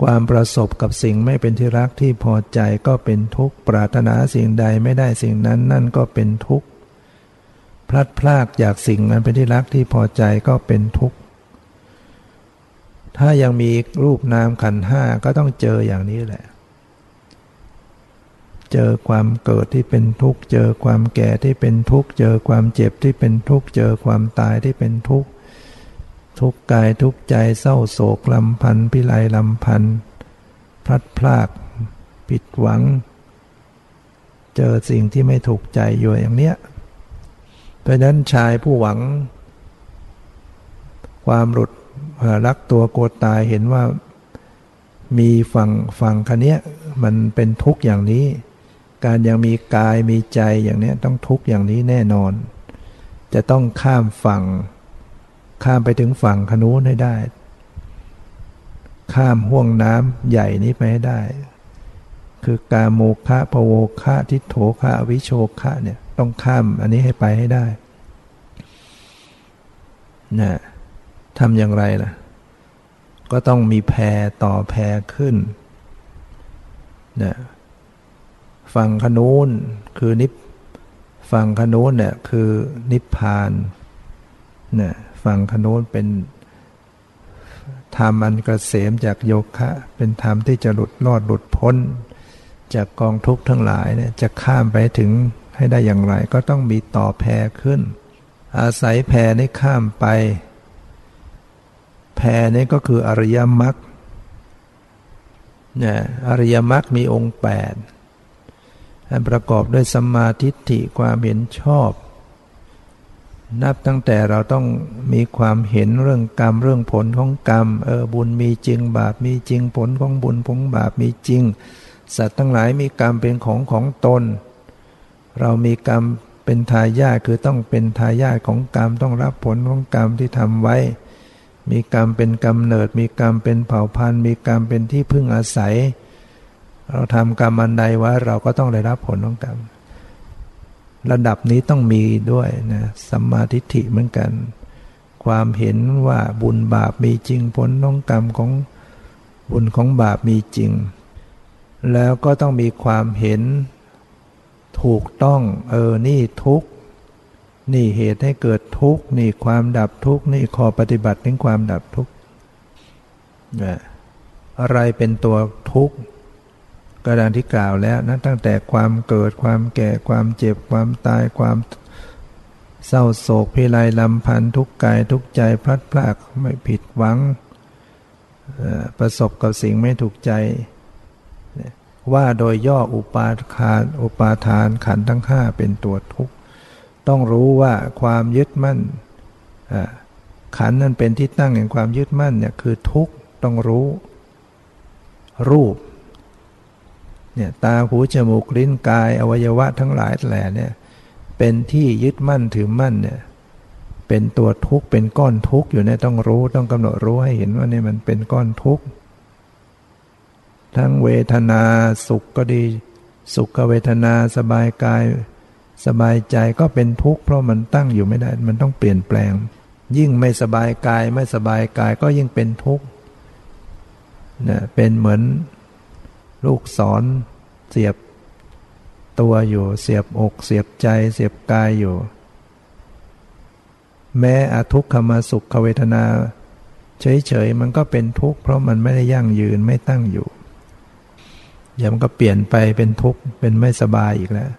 ความประสบกับสิ่งไม่เป็นที่รักที่พอใจก็เป็นทุกข์ปรารถนาสิ่งใดไม่ได้สิ่งนั้นนั่นก็เป็นทุกข์พลัดพรากจากสิ่งนั้นเป็นที่รักที่พอใจก็เป็นทุกข์ถ้ายังมีรูปนามขันธ์ห้าก็ต้องเจออย่างนี้แหละเจอความเกิดที่เป็นทุกข์เจอความแก่ที่เป็นทุกข์เจอความเจ็บที่เป็นทุกข์เจอความตายที่เป็นทุกข์ทุกข์กายทุกข์ใจเศร้าโศกลำพันพิไรลำพันพลัดพรากผิดหวังเจอสิ่งที่ไม่ถูกใจอยู่อย่างเนี้ยเพราะนั้นชายผู้หวังความหลุดรักตัวโกรธตายเห็นว่ามีฝั่งฝั่งคันเนี้ยมันเป็นทุกข์อย่างนี้การยังมีกายมีใจอย่างเนี้ยต้องทุกข์อย่างนี้แน่นอนจะต้องข้ามฝั่งข้ามไปถึงฝั่งขนุนให้ได้ข้ามห่วงน้ำใหญ่นี้ไปให้ได้คือกามโมฆะภโวฆะทิฏโฐฆะอวิชโชฆะเนี่ยต้องข้ามอันนี้ให้ไปให้ได้นะทำอย่างไรล่ะก็ต้องมีแพต่อแพขึ้นนะฝั่งขนุนคือนิพฝั่งขนุนเนี่ยคือนิพพานนะฝั่งขนุนเป็นธรรมอันเกษมจากโยคะเป็นธรรมที่จะหลุดรอดหลุดพ้นจากกองทุกข์ทั้งหลายเนี่ยจะข้ามไปถึงให้ได้อย่างไรก็ต้องมีต่อแพขึ้นอาศัยแพนี้ข้ามไปแพนี้ก็คืออริยมรรคเนี่ยอริยมรรคมีองค์แปดอันประกอบด้วยสัมมาทิฏฐิความเห็นชอบนับตั้งแต่เราต้องมีความเห็นเรื่องกรรมเรื่องผลของกรรมเออบุญมีจริงบาปมีจริงผลของบุญผลบาปมีจริงสัตว์ทั้งหลายมีกรรมเป็นของของตนเรามีกรรมเป็นทายาทคือต้องเป็นทายาทของกรรมต้องรับผลของกรรมที่ทำไว้มีกรรมเป็นกำเนิดมีกรรมเป็นเผ่าพันธุ์มีกรรมเป็นที่พึ่งอาศัยเราทำกรรมอันใดไว้เราก็ต้องได้รับผลของกรรมระดับนี้ต้องมีด้วยนะสัมมาทิฏฐิเหมือนกันความเห็นว่าบุญบาปมีจริงผลของกรรมของบุญของบาปมีจริงแล้วก็ต้องมีความเห็นถูกต้องเออนี่ทุกข์นี่เหตุให้เกิดทุกข์นี่ความดับทุกข์นี่ข้อปฏิบัติถึงความดับทุกข์อะไรเป็นตัวทุกข์กระดานที่กล่าวแล้วนะตั้งแต่ความเกิดความแก่ความเจ็บความตายความเศร้าโศกพิไรลำพันทุกข์กายทุกข์ใจพลัดพรากไม่ผิดหวังประสบกับสิ่งไม่ถูกใจว่าโดยย่ออุปาทานอุปาทานขันธ์ทั้งห้าเป็นตัวทุกข์ต้องรู้ว่าความยึดมั่นขันธ์นั้นเป็นที่ตั้งแห่งความยึดมั่นเนี่ยคือทุกข์ต้องรู้รูปเนี่ยตาหูจมูกลิ้นกายอวัยวะทั้งหลายแหล่เนี่ยเป็นที่ยึดมั่นถือมั่นเนี่ยเป็นตัวทุกข์เป็นก้อนทุกข์อยู่เนี่ยต้องรู้ต้องกำหนดรู้ให้เห็นว่าเนี่ยมันเป็นก้อนทุกข์ทั้งเวทนาสุขก็ดีสุขเวทนาสบายกายสบายใจก็เป็นทุกข์เพราะมันตั้งอยู่ไม่ได้มันต้องเปลี่ยนแปลงยิ่งไม่สบายกายไม่สบายกายก็ยิ่งเป็นทุกข์เนี่ยเป็นเหมือนลูกศรเสียบตัวอยู่เสียบอกเสียบใจเสียบกายอยู่แม้อทุกขมสุขเวทนาเฉยๆมันก็เป็นทุกข์เพราะมันไม่ได้ยั่งยืนไม่ตั้งอยู่เดี๋ยวมันก็เปลี่ยนไปเป็นทุกข์เป็นไม่สบายอีกแล้ว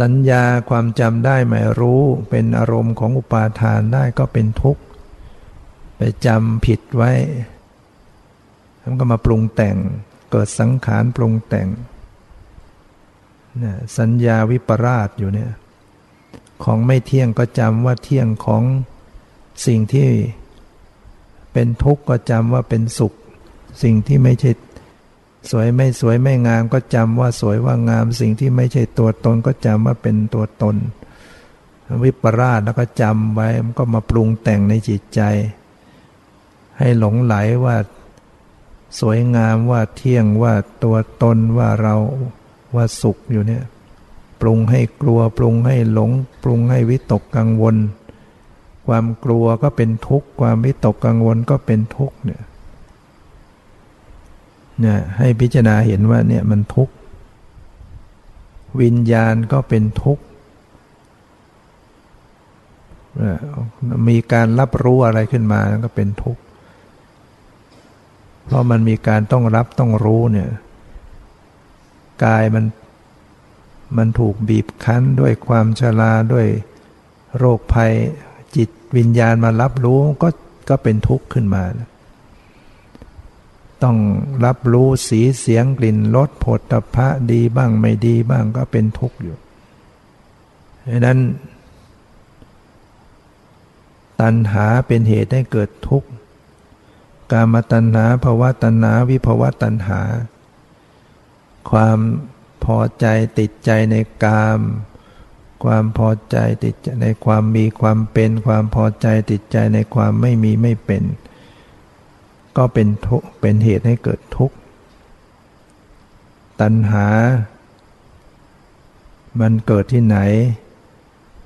สัญญาความจำได้หมายรู้เป็นอารมณ์ของอุปาทานได้ก็เป็นทุกข์ไปจำผิดไว้มันก็มาปรุงแต่งเกิดสังขารปรุงแต่ง สัญญาวิปราสอยู่เนี่ยของไม่เที่ยงก็จำว่าเที่ยงของสิ่งที่เป็นทุกข์ก็จำว่าเป็นสุขสิ่งที่ไม่ใช่สวยไม่สวยไม่งามก็จำว่าสวยว่างามสิ่งที่ไม่ใช่ตัวตนก็จำว่าเป็นตัวตนวิปราสแล้วก็จำไว้มันก็มาปรุงแต่งในจิตใจให้หลงไหลว่าสวยงามว่าเที่ยงว่าตัวตนว่าเราว่าสุขอยู่เนี่ยปรุงให้กลัวปรุงให้หลงปรุงให้วิตกกังวลความกลัวก็เป็นทุกข์ความวิตกกังวลก็เป็นทุกข์เนี่ยเนี่ยให้พิจารณาเห็นว่าเนี่ยมันทุกข์วิญญาณก็เป็นทุกข์มีการรับรู้อะไรขึ้นมาแล้วก็เป็นทุกข์เพราะมันมีการต้องรับต้องรู้เนี่ยกายมันมันถูกบีบคั้นด้วยความชราด้วยโรคภัยจิตวิญญาณมารับรู้ก็ก็เป็นทุกข์ขึ้นมาต้องรับรู้สีเสียงกลิ่นรสโผฏฐัพพะดีบ้างไม่ดีบ้างก็เป็นทุกข์อยู่ดังนั้นตัณหาเป็นเหตุให้เกิดทุกข์กามตัณหาภวตัณหาวิภวตัณหาความพอใจติดใจในกามความพอใจติดใจในความมีความเป็นความพอใจติดใจในความไม่มีไม่เป็นก็เป็นทุกข์เป็นเหตุให้เกิดทุกข์ตัณหามันเกิดที่ไหน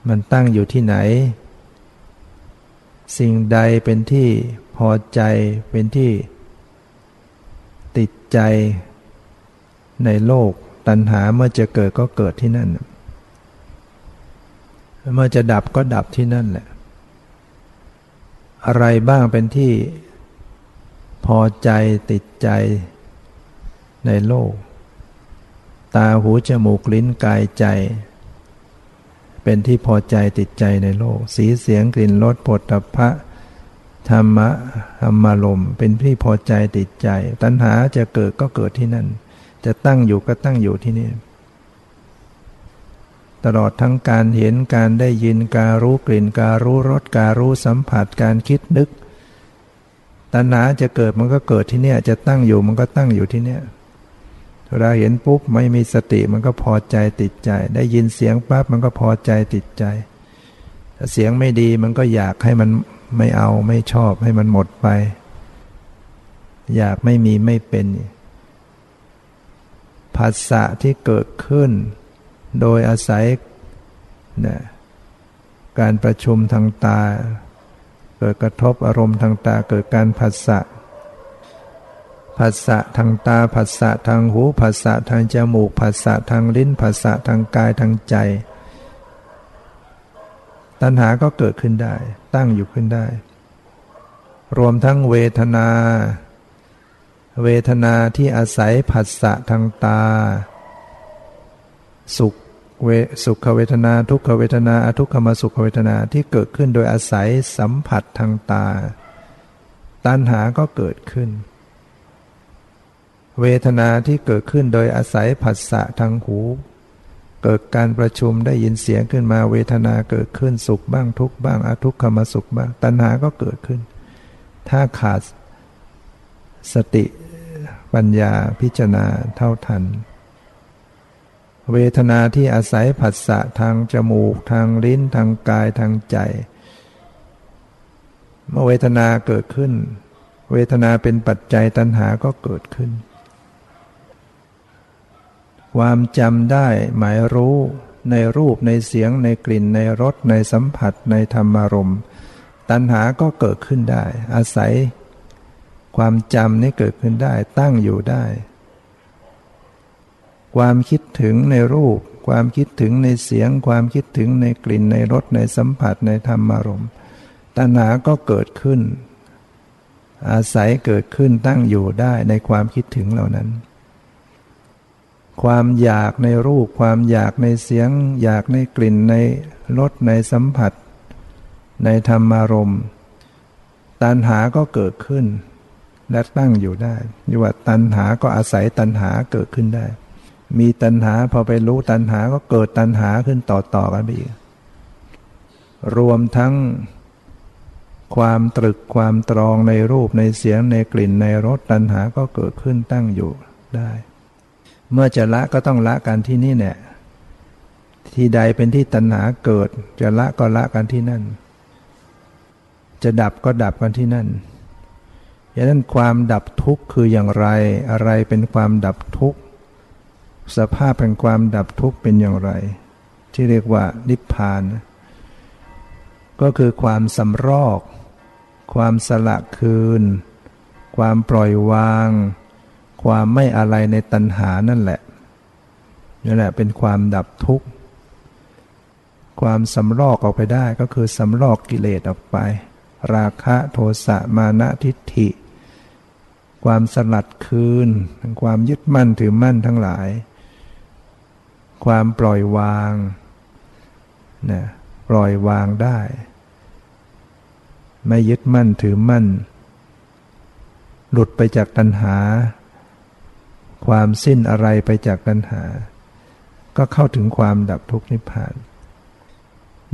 มันตั้งอยู่ที่ไหนสิ่งใดเป็นที่พอใจเป็นที่ติดใจในโลกตัณหาเมื่อจะเกิดก็เกิดที่นั่นเมื่อจะดับก็ดับที่นั่นแหละอะไรบ้างเป็นที่พอใจติดใจในโลกตาหูจมูกลิ้นกายใจเป็นที่พอใจติดใจในโลกสีเสียงกลิ่นรสโผฏฐัพพะธรรมะธรรมารมณ์เป็นที่พอใจติดใจตัณหาจะเกิดก็เกิดที่นั่นจะตั้งอยู่ก็ตั้งอยู่ที่นี่ตลอดทั้งการเห็นการได้ยินการรู้กลิ่นการรู้รสการรู้สัมผัสการคิดนึกตัณหาจะเกิดมันก็เกิดที่เนี่ยจะตั้งอยู่มันก็ตั้งอยู่ที่เนี่ยเวลาเห็นปุ๊บไม่มีสติมันก็พอใจติดใจได้ยินเสียงปั๊บมันก็พอใจติดใจถ้าเสียงไม่ดีมันก็อยากให้มันไม่เอาไม่ชอบให้มันหมดไปอยากไม่มีไม่เป็นภาษาที่เกิดขึ้นโดยอาศัยนะการประชุมทางตาเกิดกระทบอารมณ์ทางตาเกิดการผัสสะผัสสะทางตาผัสสะทางหูผัสสะทางจมูกผัสสะทางลิ้นผัสสะทางกายทางใจตัณหาก็เกิดขึ้นได้ตั้งอยู่ขึ้นได้รวมทั้งเวทนาเวทนาที่อาศัยผัสสะทางตาสุขเวสุขเวทนาทุกขเวทนาอทุกขมสุขเวทนาที่เกิดขึ้นโดยอาศัยสัมผัสทางตาตัณหาก็เกิดขึ้นเวทนาที่เกิดขึ้นโดยอาศัยผัสสะทางหูเกิดการประชุมได้ยินเสียงขึ้นมาเวทนาเกิดขึ้นสุขบ้างทุกข์บ้างอทุกขมสุขบ้างตัณหาก็เกิดขึ้นถ้าขาดสติปัญญาพิจารณาเท่าทันเวทนาที่อาศัยผัสสะทางจมูกทางลิ้นทางกายทางใจเมื่อเวทนาเกิดขึ้นเวทนาเป็นปัจจัยตัณหาก็เกิดขึ้นความจำได้หมายรู้ในรูปในเสียงในกลิ่นในรสในสัมผัสในธรรมารมณ์ตัณหาก็เกิดขึ้นได้อาศัยความจำนี้เกิดขึ้นได้ตั้งอยู่ได้ความคิดถึงในรูปความคิดถึงในเสียงความคิดถึงในกลิ่นในรสในสัมผัสในธรรมารมณ์ตัณหาก็เกิดขึ้นอาศัยเกิดขึ้นตั้งอยู่ได้ในความคิดถึงเหล่านั้นความอยากในรูปความอยากในเสียงอยากในกลิ่นในรสในสัมผัสในธรรมารมณ์ตัณหาก็เกิดขึ้นและตั้งอยู่ได้เรียกว่าตัณหาก็อาศัยตัณหาเกิดขึ้นได้ มีตัณหาพอไปรู้ตัณหาก็เกิดตัณหาขึ้นต่อๆกันไปอีกรวมทั้งความตรึกความตรองในรูปในเสียงในกลิ่นในรสตัณหาก็เกิดขึ้นตั้งอยู่ได้เมื่อจะละก็ต้องละกันที่นี่แหละที่ใดเป็นที่ตัณหาเกิดจะละก็ละกันที่นั่นจะดับก็ดับกันที่นั่นดังนั้นความดับทุกข์คืออย่างไรอะไรเป็นความดับทุกข์สภาพแห่งความดับทุกข์เป็นอย่างไรที่เรียกว่านิพพานก็คือความสำรอกความสละคืนความปล่อยวางความไม่อะไรในตัณหานั่นแหละนั่นแหละเป็นความดับทุกข์ความสำรอกออกไปได้ก็คือสำรอกกิเลสออกไปราคะโทสะมานะทิฏฐิความสลัดคืนความยึดมั่นถือมั่นทั้งหลายความปล่อยวางนะปล่อยวางได้ไม่ยึดมั่นถือมั่นหลุดไปจากตัณหาความสิ้นอะไรไปจากตัณหาก็เข้าถึงความดับทุกข์นิพพาน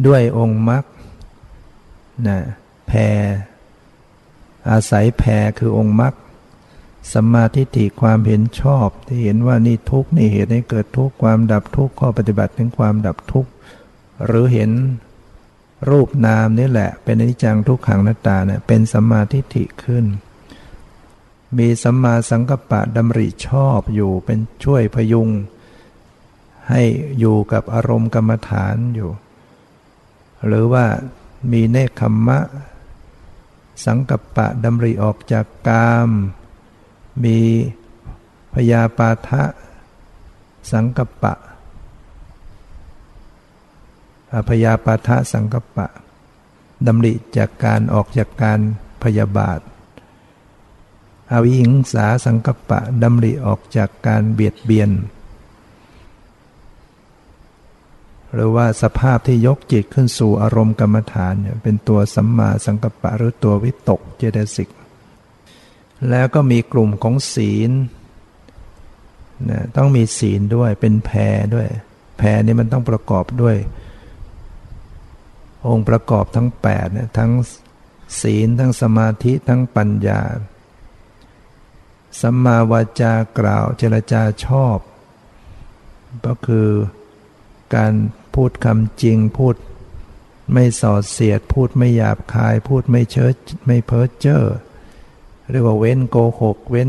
ด้วยองค์มรรคนะแผ่อาศัยแผ่คือองค์มรรคสัมมาทิฏฐิความเห็นชอบที่เห็นว่านี่ทุกข์นี่เหตุให้เกิดทุกข์ความดับทุกข์ข้อปฏิบัติถึงความดับทุกข์หรือเห็นรูปนามนี่แหละเป็นอนิจจังทุกขังอนัตตาเนี่ยเป็นสัมมาทิฏฐิขึ้นมีสัมมาสังกัปปะดำริชอบอยู่เป็นช่วยพยุงให้อยู่กับอารมณ์กรรมฐานอยู่หรือว่ามีเนคขมมะสังกัปปะดำริออกจากกามมีพยาปาทะสังกัปปะพยาปาทะสังกัปปะดำริจากการออกจากการพยาบาทอวิหิงสาสังกัปปะดำริออกจากการเบียดเบียนหรือว่าสภาพที่ยกจิตขึ้นสู่อารมณ์กรรมฐานเนี่ยเป็นตัวสัมมาสังกัปปะหรือตัววิตกเจตสิกแล้วก็มีกลุ่มของศีลนะต้องมีศีลด้วยเป็นแพรด้วยแพรนี้มันต้องประกอบด้วยองค์ประกอบทั้งแปดเนี่ยทั้งศีลทั้งสมาธิทั้งปัญญาสัมมาวาจากล่าวเจรจาชอบก็คือการพูดคำจริงพูดไม่ส่อเสียดพูดไม่หยาบคายพูดไม่เชิดไม่เพ้อเจ้อเรียกว่าเว้นโกหกเว้น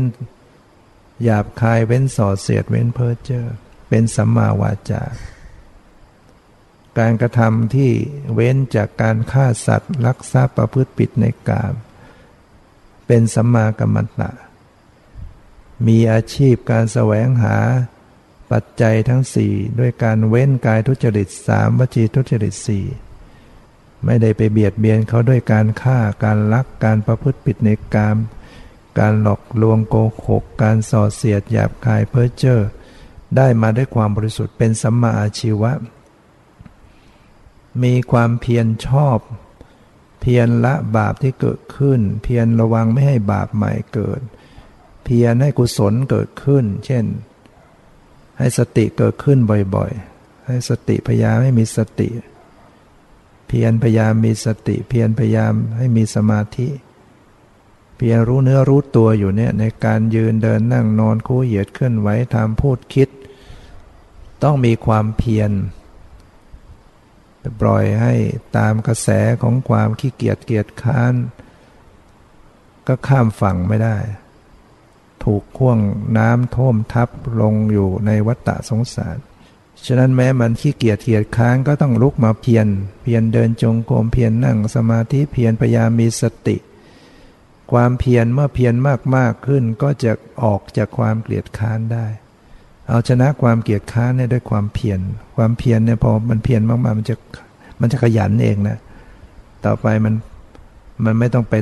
หยาบคายเว้นส่อเสียดเว้นเพ้อเจ้อเป็นสัมมาวาจาการกระทำที่เว้นจากการฆ่าสัตว์ลักทรัพย์ประพฤติผิดในกามเป็นสัมมากัมมันตะมีอาชีพการแสวงหาปัจจัยทั้งสี่ด้วยการเว้นกายทุจริตสามวจีทุจริตสี่ไม่ได้ไปเบียดเบียนเขาด้วยการฆ่าการลักการประพฤติผิดในกามการหลอกลวงโกหกการส่อเสียดหยาบคายเพ้อเจ้อได้มาด้วยความบริสุทธิ์เป็นสัมมาอาชีวะมีความเพียรชอบเพียรละบาปที่เกิดขึ้นเพียรระวังไม่ให้บาปใหม่เกิดเพียรให้กุศลเกิดขึ้นเช่นให้สติเกิดขึ้นบ่อยๆให้สติพยายามให้มีสติเพียรพยายามมีสติเพียรพยายามให้มีสมาธิเพียรรู้เนื้อรู้ตัวอยู่เนี่ยในการยืนเดินนั่งนอนคู่เหยียดเคลื่อนไหวทำพูดคิดต้องมีความเพียรปล่อยให้ตามกระแสของความขี้เกียจเกียจค้านก็ข้ามฝั่งไม่ได้ถูกข่วงน้ำท่วมทับลงอยู่ในวัฏฏะสงสารฉะนั้นแม้มันขี้เกียจเกียจค้านก็ต้องลุกมาเพียรเพียรเดินจงกรมเพียรนั่งสมาธิเพียรพยายามมีสติความเพียรเมื่อเพียรมากๆขึ้นก็จะออกจากความเกลียดค้านได้เอาชนะความเกลียดค้านเนี่ยด้วยความเพียรความเพียรเนี่ยพอมันเพียรมากๆมันจะมันจะขยันเองนะต่อไปมันมันไม่ต้องไป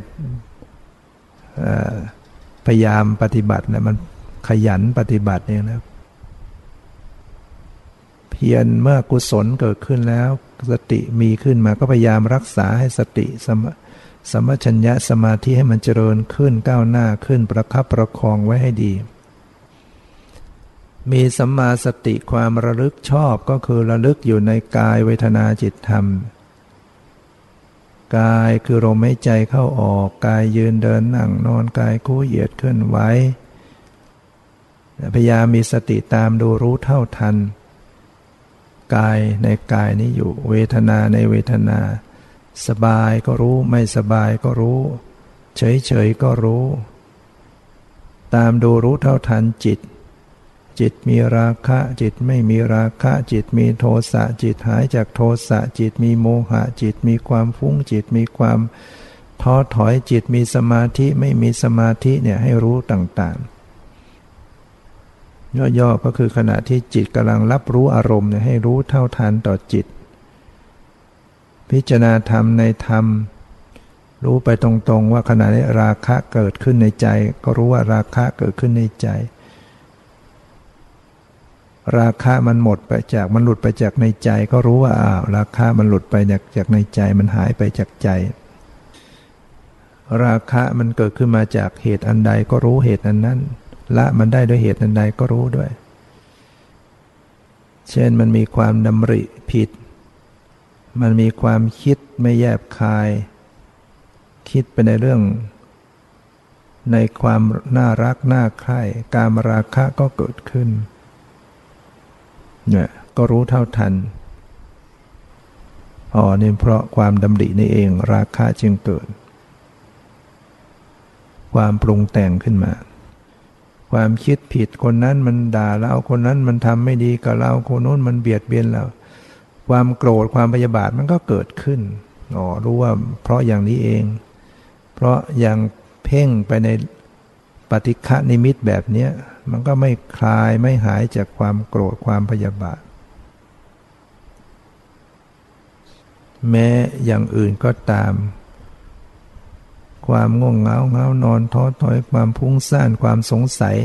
พยายามปฏิบัตินะมันขยันปฏิบัติเองนะเพียรเมื่อกุศลเกิดขึ้นแล้วสติมีขึ้นมาก็พยายามรักษาให้สติสมสัมปชัญญะสมาธิให้มันเจริญขึ้นก้าวหน้าขึ้นประคับประคองไว้ให้ดี มีสัมมาสติความระลึกชอบก็คือระลึกอยู่ในกายเวทนาจิตธรรมกายคือลมหายใจเข้าออกกายยืนเดินนั่งนอนกายคู่เหยียดเคลื่อนไหวพยายามมีสติตามดูรู้เท่าทันกายในกายนี้อยู่เวทนาในเวทนาสบายก็รู้ไม่สบายก็รู้เฉยๆก็รู้ตามดูรู้เท่าทันจิตจิตมีราคะจิตไม่มีราคะจิตมีโทสะจิตหายจากโทสะจิตมีโมหะจิตมีความฟุ้งจิตมีความท้อถอยจิตมีสมาธิไม่มีสมาธิเนี่ยให้รู้ต่างๆย่อๆก็คือขณะที่จิตกำลังรับรู้อารมณ์เนี่ยให้รู้เท่าทันต่อจิตพิจารณาธรรมในธรรมรู้ไปตรงๆว่าขณะนี้ราคะเกิดขึ้นในใจก็รู้ว่าราคะเกิดขึ้นในใจราคะมันหมดไปจากมันหลุดไปจากในใจก็รู้ว่าอ้าวราคะมันหลุดไปจากจากในใจมันหายไปจากใจราคะมันเกิดขึ้นมาจากเหตุอันใดก็รู้เหตุอันนั้นละมันได้ด้วยเหตุอันใดก็รู้ด้วยเช่นมันมีความดำริผิดมันมีความคิดไม่แยบคายคิดไปในเรื่องในความน่ารักน่าใคร่กามราคะก็เกิดขึ้นเนี่ยก็รู้เท่าทันอ๋อนี่เพราะความดำรินี่เองราคะจึงเกิดความปรุงแต่งขึ้นมาความคิดผิดคนนั้นมันด่าเราคนนั้นมันทำไม่ดีกับเราคนโน้นมันเบียดเบียนเราความโกรธความพยาบาทมันก็เกิดขึ้นอ๋อรู้ว่าเพราะอย่างนี้เองเพราะยังเพ่งไปในปฏิฆนิมิตแบบนี้มันก็ไม่คลายไม่หายจากความโกรธความพยาบาทแม้อย่างอื่นก็ตามความง่วงเหงาเหงานอนท้อถอยความพุ่งซ่านความสงสัย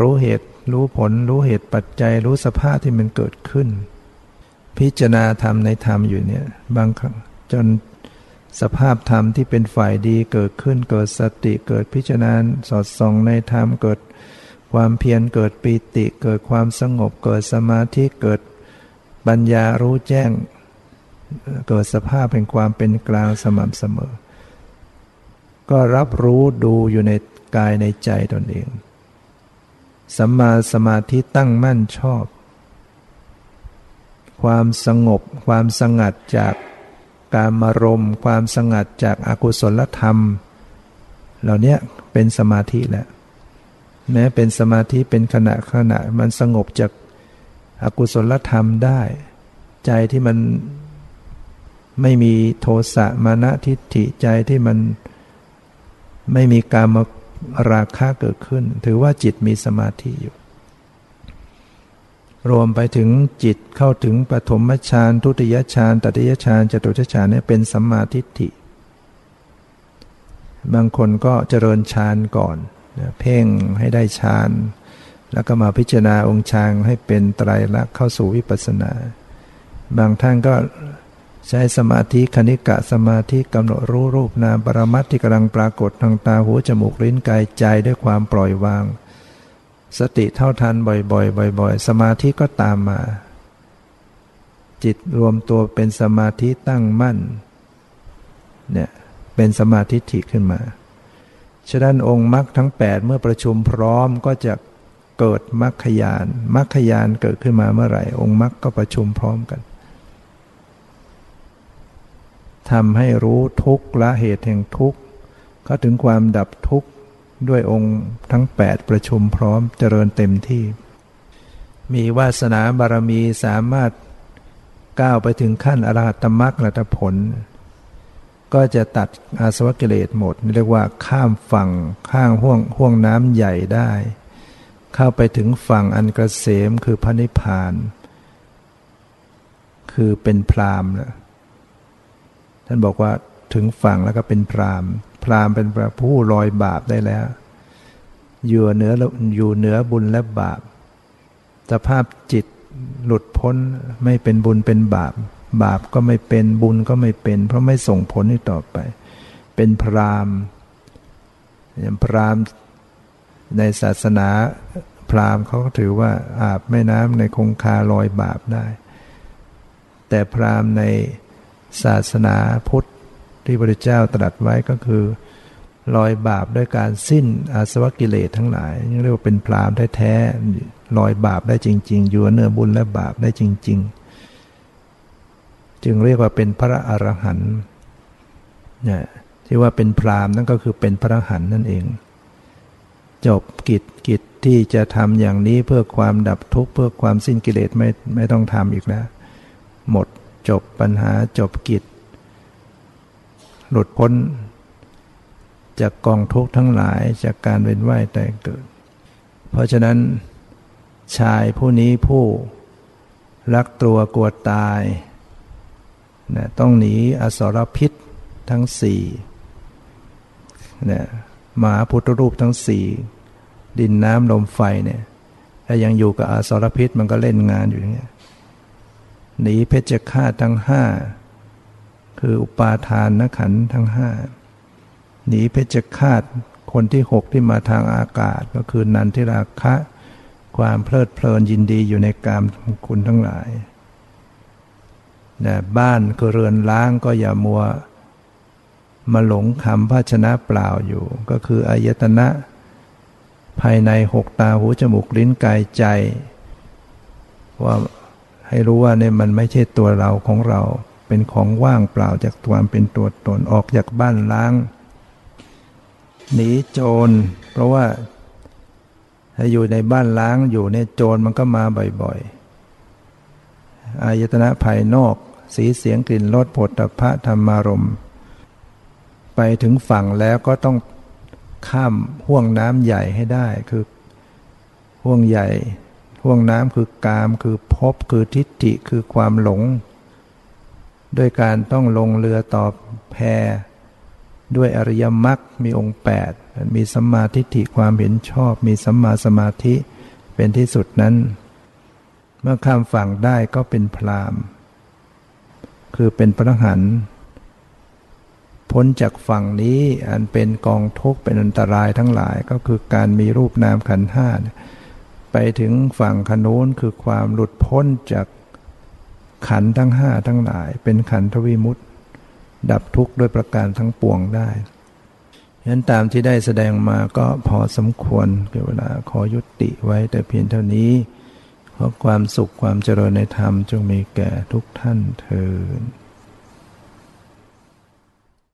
รู้เหตุรู้ผลรู้เหตุปัจจัยรู้สภาพที่มันเกิดขึ้นพิจารณาธรรมในธรรมอยู่เนี่ยบางครั้งจนสภาพธรรมที่เป็นฝ่ายดีเกิดขึ้นเกิดสติเกิดพิจารณาสอดส่องในธรรมเกิดความเพียรเกิดปีติเกิดความสงบเกิดสมาธิเกิดปัญญารู้แจ้งเกิดสภาพแห่งความเป็นกลางสม่ำเสมอก็รับรู้ดูอยู่ในกายในใจตนเองสัมมาสมาธิตั้งมั่นชอบความสงบความสงัดจากกามารมณ์ความสงัดจากอกุศลธรรมเหล่านี้เป็นสมาธิแหละแม้เป็นสมาธิเป็นขณะขณะมันสงบจากอกุศลธรรมได้ใจที่มันไม่มีโทสะมานะทิฏฐิใจที่มันไม่มีกามราคะเกิดขึ้นถือว่าจิตมีสมาธิอยู่รวมไปถึงจิตเข้าถึงปฐมฌานทุติยฌานตติยฌานจตุตถฌานเนี่ยเป็นสัมมาทิฏฐิบางคนก็เจริญฌานก่อนเพ่งให้ได้ฌานแล้วก็มาพิจารณาองค์ฌานให้เป็นไตรลักษณ์เข้าสู่วิปัสสนาบางท่านก็ใช้สมาธิคณิกะสมาธิกำหนดรู้รูปนามปรมัตถ์ที่กำลังปรากฏทางตาหูจมูกลิ้นกายใจด้วยความปล่อยวางสติเท่าทันบ่อยๆบ่อยๆสมาธิก็ตามมาจิตรวมตัวเป็นสมาธิตั้งมั่นเนี่ยเป็นสัมมาทิฏฐิขึ้นมาฉะนั้นองค์มรรคทั้งแปดเมื่อประชุมพร้อมก็จะเกิดมรรคญาณมรรคญาณเกิดขึ้นมาเมื่อไหร่องค์มรรคก็ประชุมพร้อมกันทำให้รู้ทุกข์ละเหตุแห่งทุกข์เข้าถึงความดับทุกข์ด้วยองค์ทั้งแปดประชุมพร้อมเจริญเต็มที่มีวาสนาบารมีสามารถก้าวไปถึงขั้นอรหัตตมรรคอรหัตผลก็จะตัดอาสวะกิเลสหมดเรียกว่าข้ามฝั่งข้างห่วงห่วงน้ำใหญ่ได้เข้าไปถึงฝั่งอันเกษมคือพระนิพพานคือเป็นพราหมณ์นะท่านบอกว่าถึงฝั่งแล้วก็เป็นพราหมณ์พราหมณ์เป็นผู้ลอยบาปได้แล้วอยู่เหนืออยู่เหนือบุญและบาปสภาพจิตหลุดพ้นไม่เป็นบุญเป็นบาปบาปก็ไม่เป็นบุญก็ไม่เป็นเพราะไม่ส่งผลให้ต่อไปเป็นพราหมณ์พราหมณ์ในศาสนา พราหมณ์เขาก็ถือว่าอาบแม่น้ำในคงคาลอยบาปได้แต่พราหมณ์ในศาสนาพุทธที่พระพุทธเจ้าตรัสไว้ก็คือลอยบาปด้วยการสิ้นอาสวะกิเลสทั้งหลายเรียกว่าเป็นพราหมณ์แท้ๆลอยบาปได้จริงๆอยู่เหนือบุญและบาปได้จริงๆจึงเรียกว่าเป็นพระอรหันต์เนี่ยที่ว่าเป็นพราหมณ์นั่นก็คือเป็นพระอรหันต์นั่นเองจบกิจกิจที่จะทำอย่างนี้เพื่อความดับทุกข์เพื่อความสิ้นกิเลสไม่ไม่ต้องทำอีกแล้วหมดจบปัญหาจบกิจหลุดพ้นจากกองทุกข์ทั้งหลายจากการเวียนว่ายตายเกิดเพราะฉะนั้นชายผู้นี้ผู้รักตัวกลัวตายนะต้องหนีอสรพิษทั้งสี่นะมหาพุทธรูปทั้งสี่ดินน้ำลมไฟเนี่ยถ้ายังอยู่กับอสรพิษมันก็เล่นงานอยู่อย่างเงี้ยหนีเพชฌฆาตทั้งห้าคืออุปาทานนขันธ์ทั้งห้าหนีเพชฌฆาตคนที่หกที่มาทางอากาศก็คือนันทิราคะความเพลิดเพลินยินดีอยู่ในกามคุณทั้งหลายแต่บ้านคือเรือนร้างก็อย่ามัวมาหลงคำภาชนะเปล่าอยู่ก็คืออายตนะภายในหกตาหูจมูกลิ้นกายใจว่าให้รู้ว่าเนี่ยมันไม่ใช่ตัวเราของเราเป็นของว่างเปล่าจากความเป็นตัวตนออกจากบ้านล้างหนีโจรเพราะว่าถ้าอยู่ในบ้านล้างอยู่เนี่ยโจรมันก็มาบ่อยๆอายตนะภายนอกสีเสียงกลิ่นรสโผฏฐัพพะธรรมารมณ์ไปถึงฝั่งแล้วก็ต้องข้ามห่วงน้ำใหญ่ให้ได้คือห่วงใหญ่ห่วงน้ำคือกามคือภพคือทิฏฐิคือความหลงด้วยการต้องลงเรือต่อแพด้วยอริยมรรคมีองค์แปดมีสัมมาทิฏฐิความเห็นชอบมีสัมมาสมาธิเป็นที่สุดนั้นเมื่อข้ามฝั่งได้ก็เป็นพราหมณ์คือเป็นพระอรหันต์พ้นจากฝั่งนี้อันเป็นกองทุกข์เป็นอันตรายทั้งหลายก็คือการมีรูปนามขันธ์ห้าไปถึงฝั่งขโน้นคือความหลุดพ้นจากขันธ์ทั้งห้าทั้งหลายเป็นขันธวิมุตติดับทุกข์ด้วยประการทั้งปวงได้ฉะนั้นตามที่ได้แสดงมาก็พอสมควรเกี่ยวเวลาขอยุติไว้แต่เพียงเท่านี้ขอความสุขความเจริญในธรรมจงมีแก่ทุกท่านเทอญ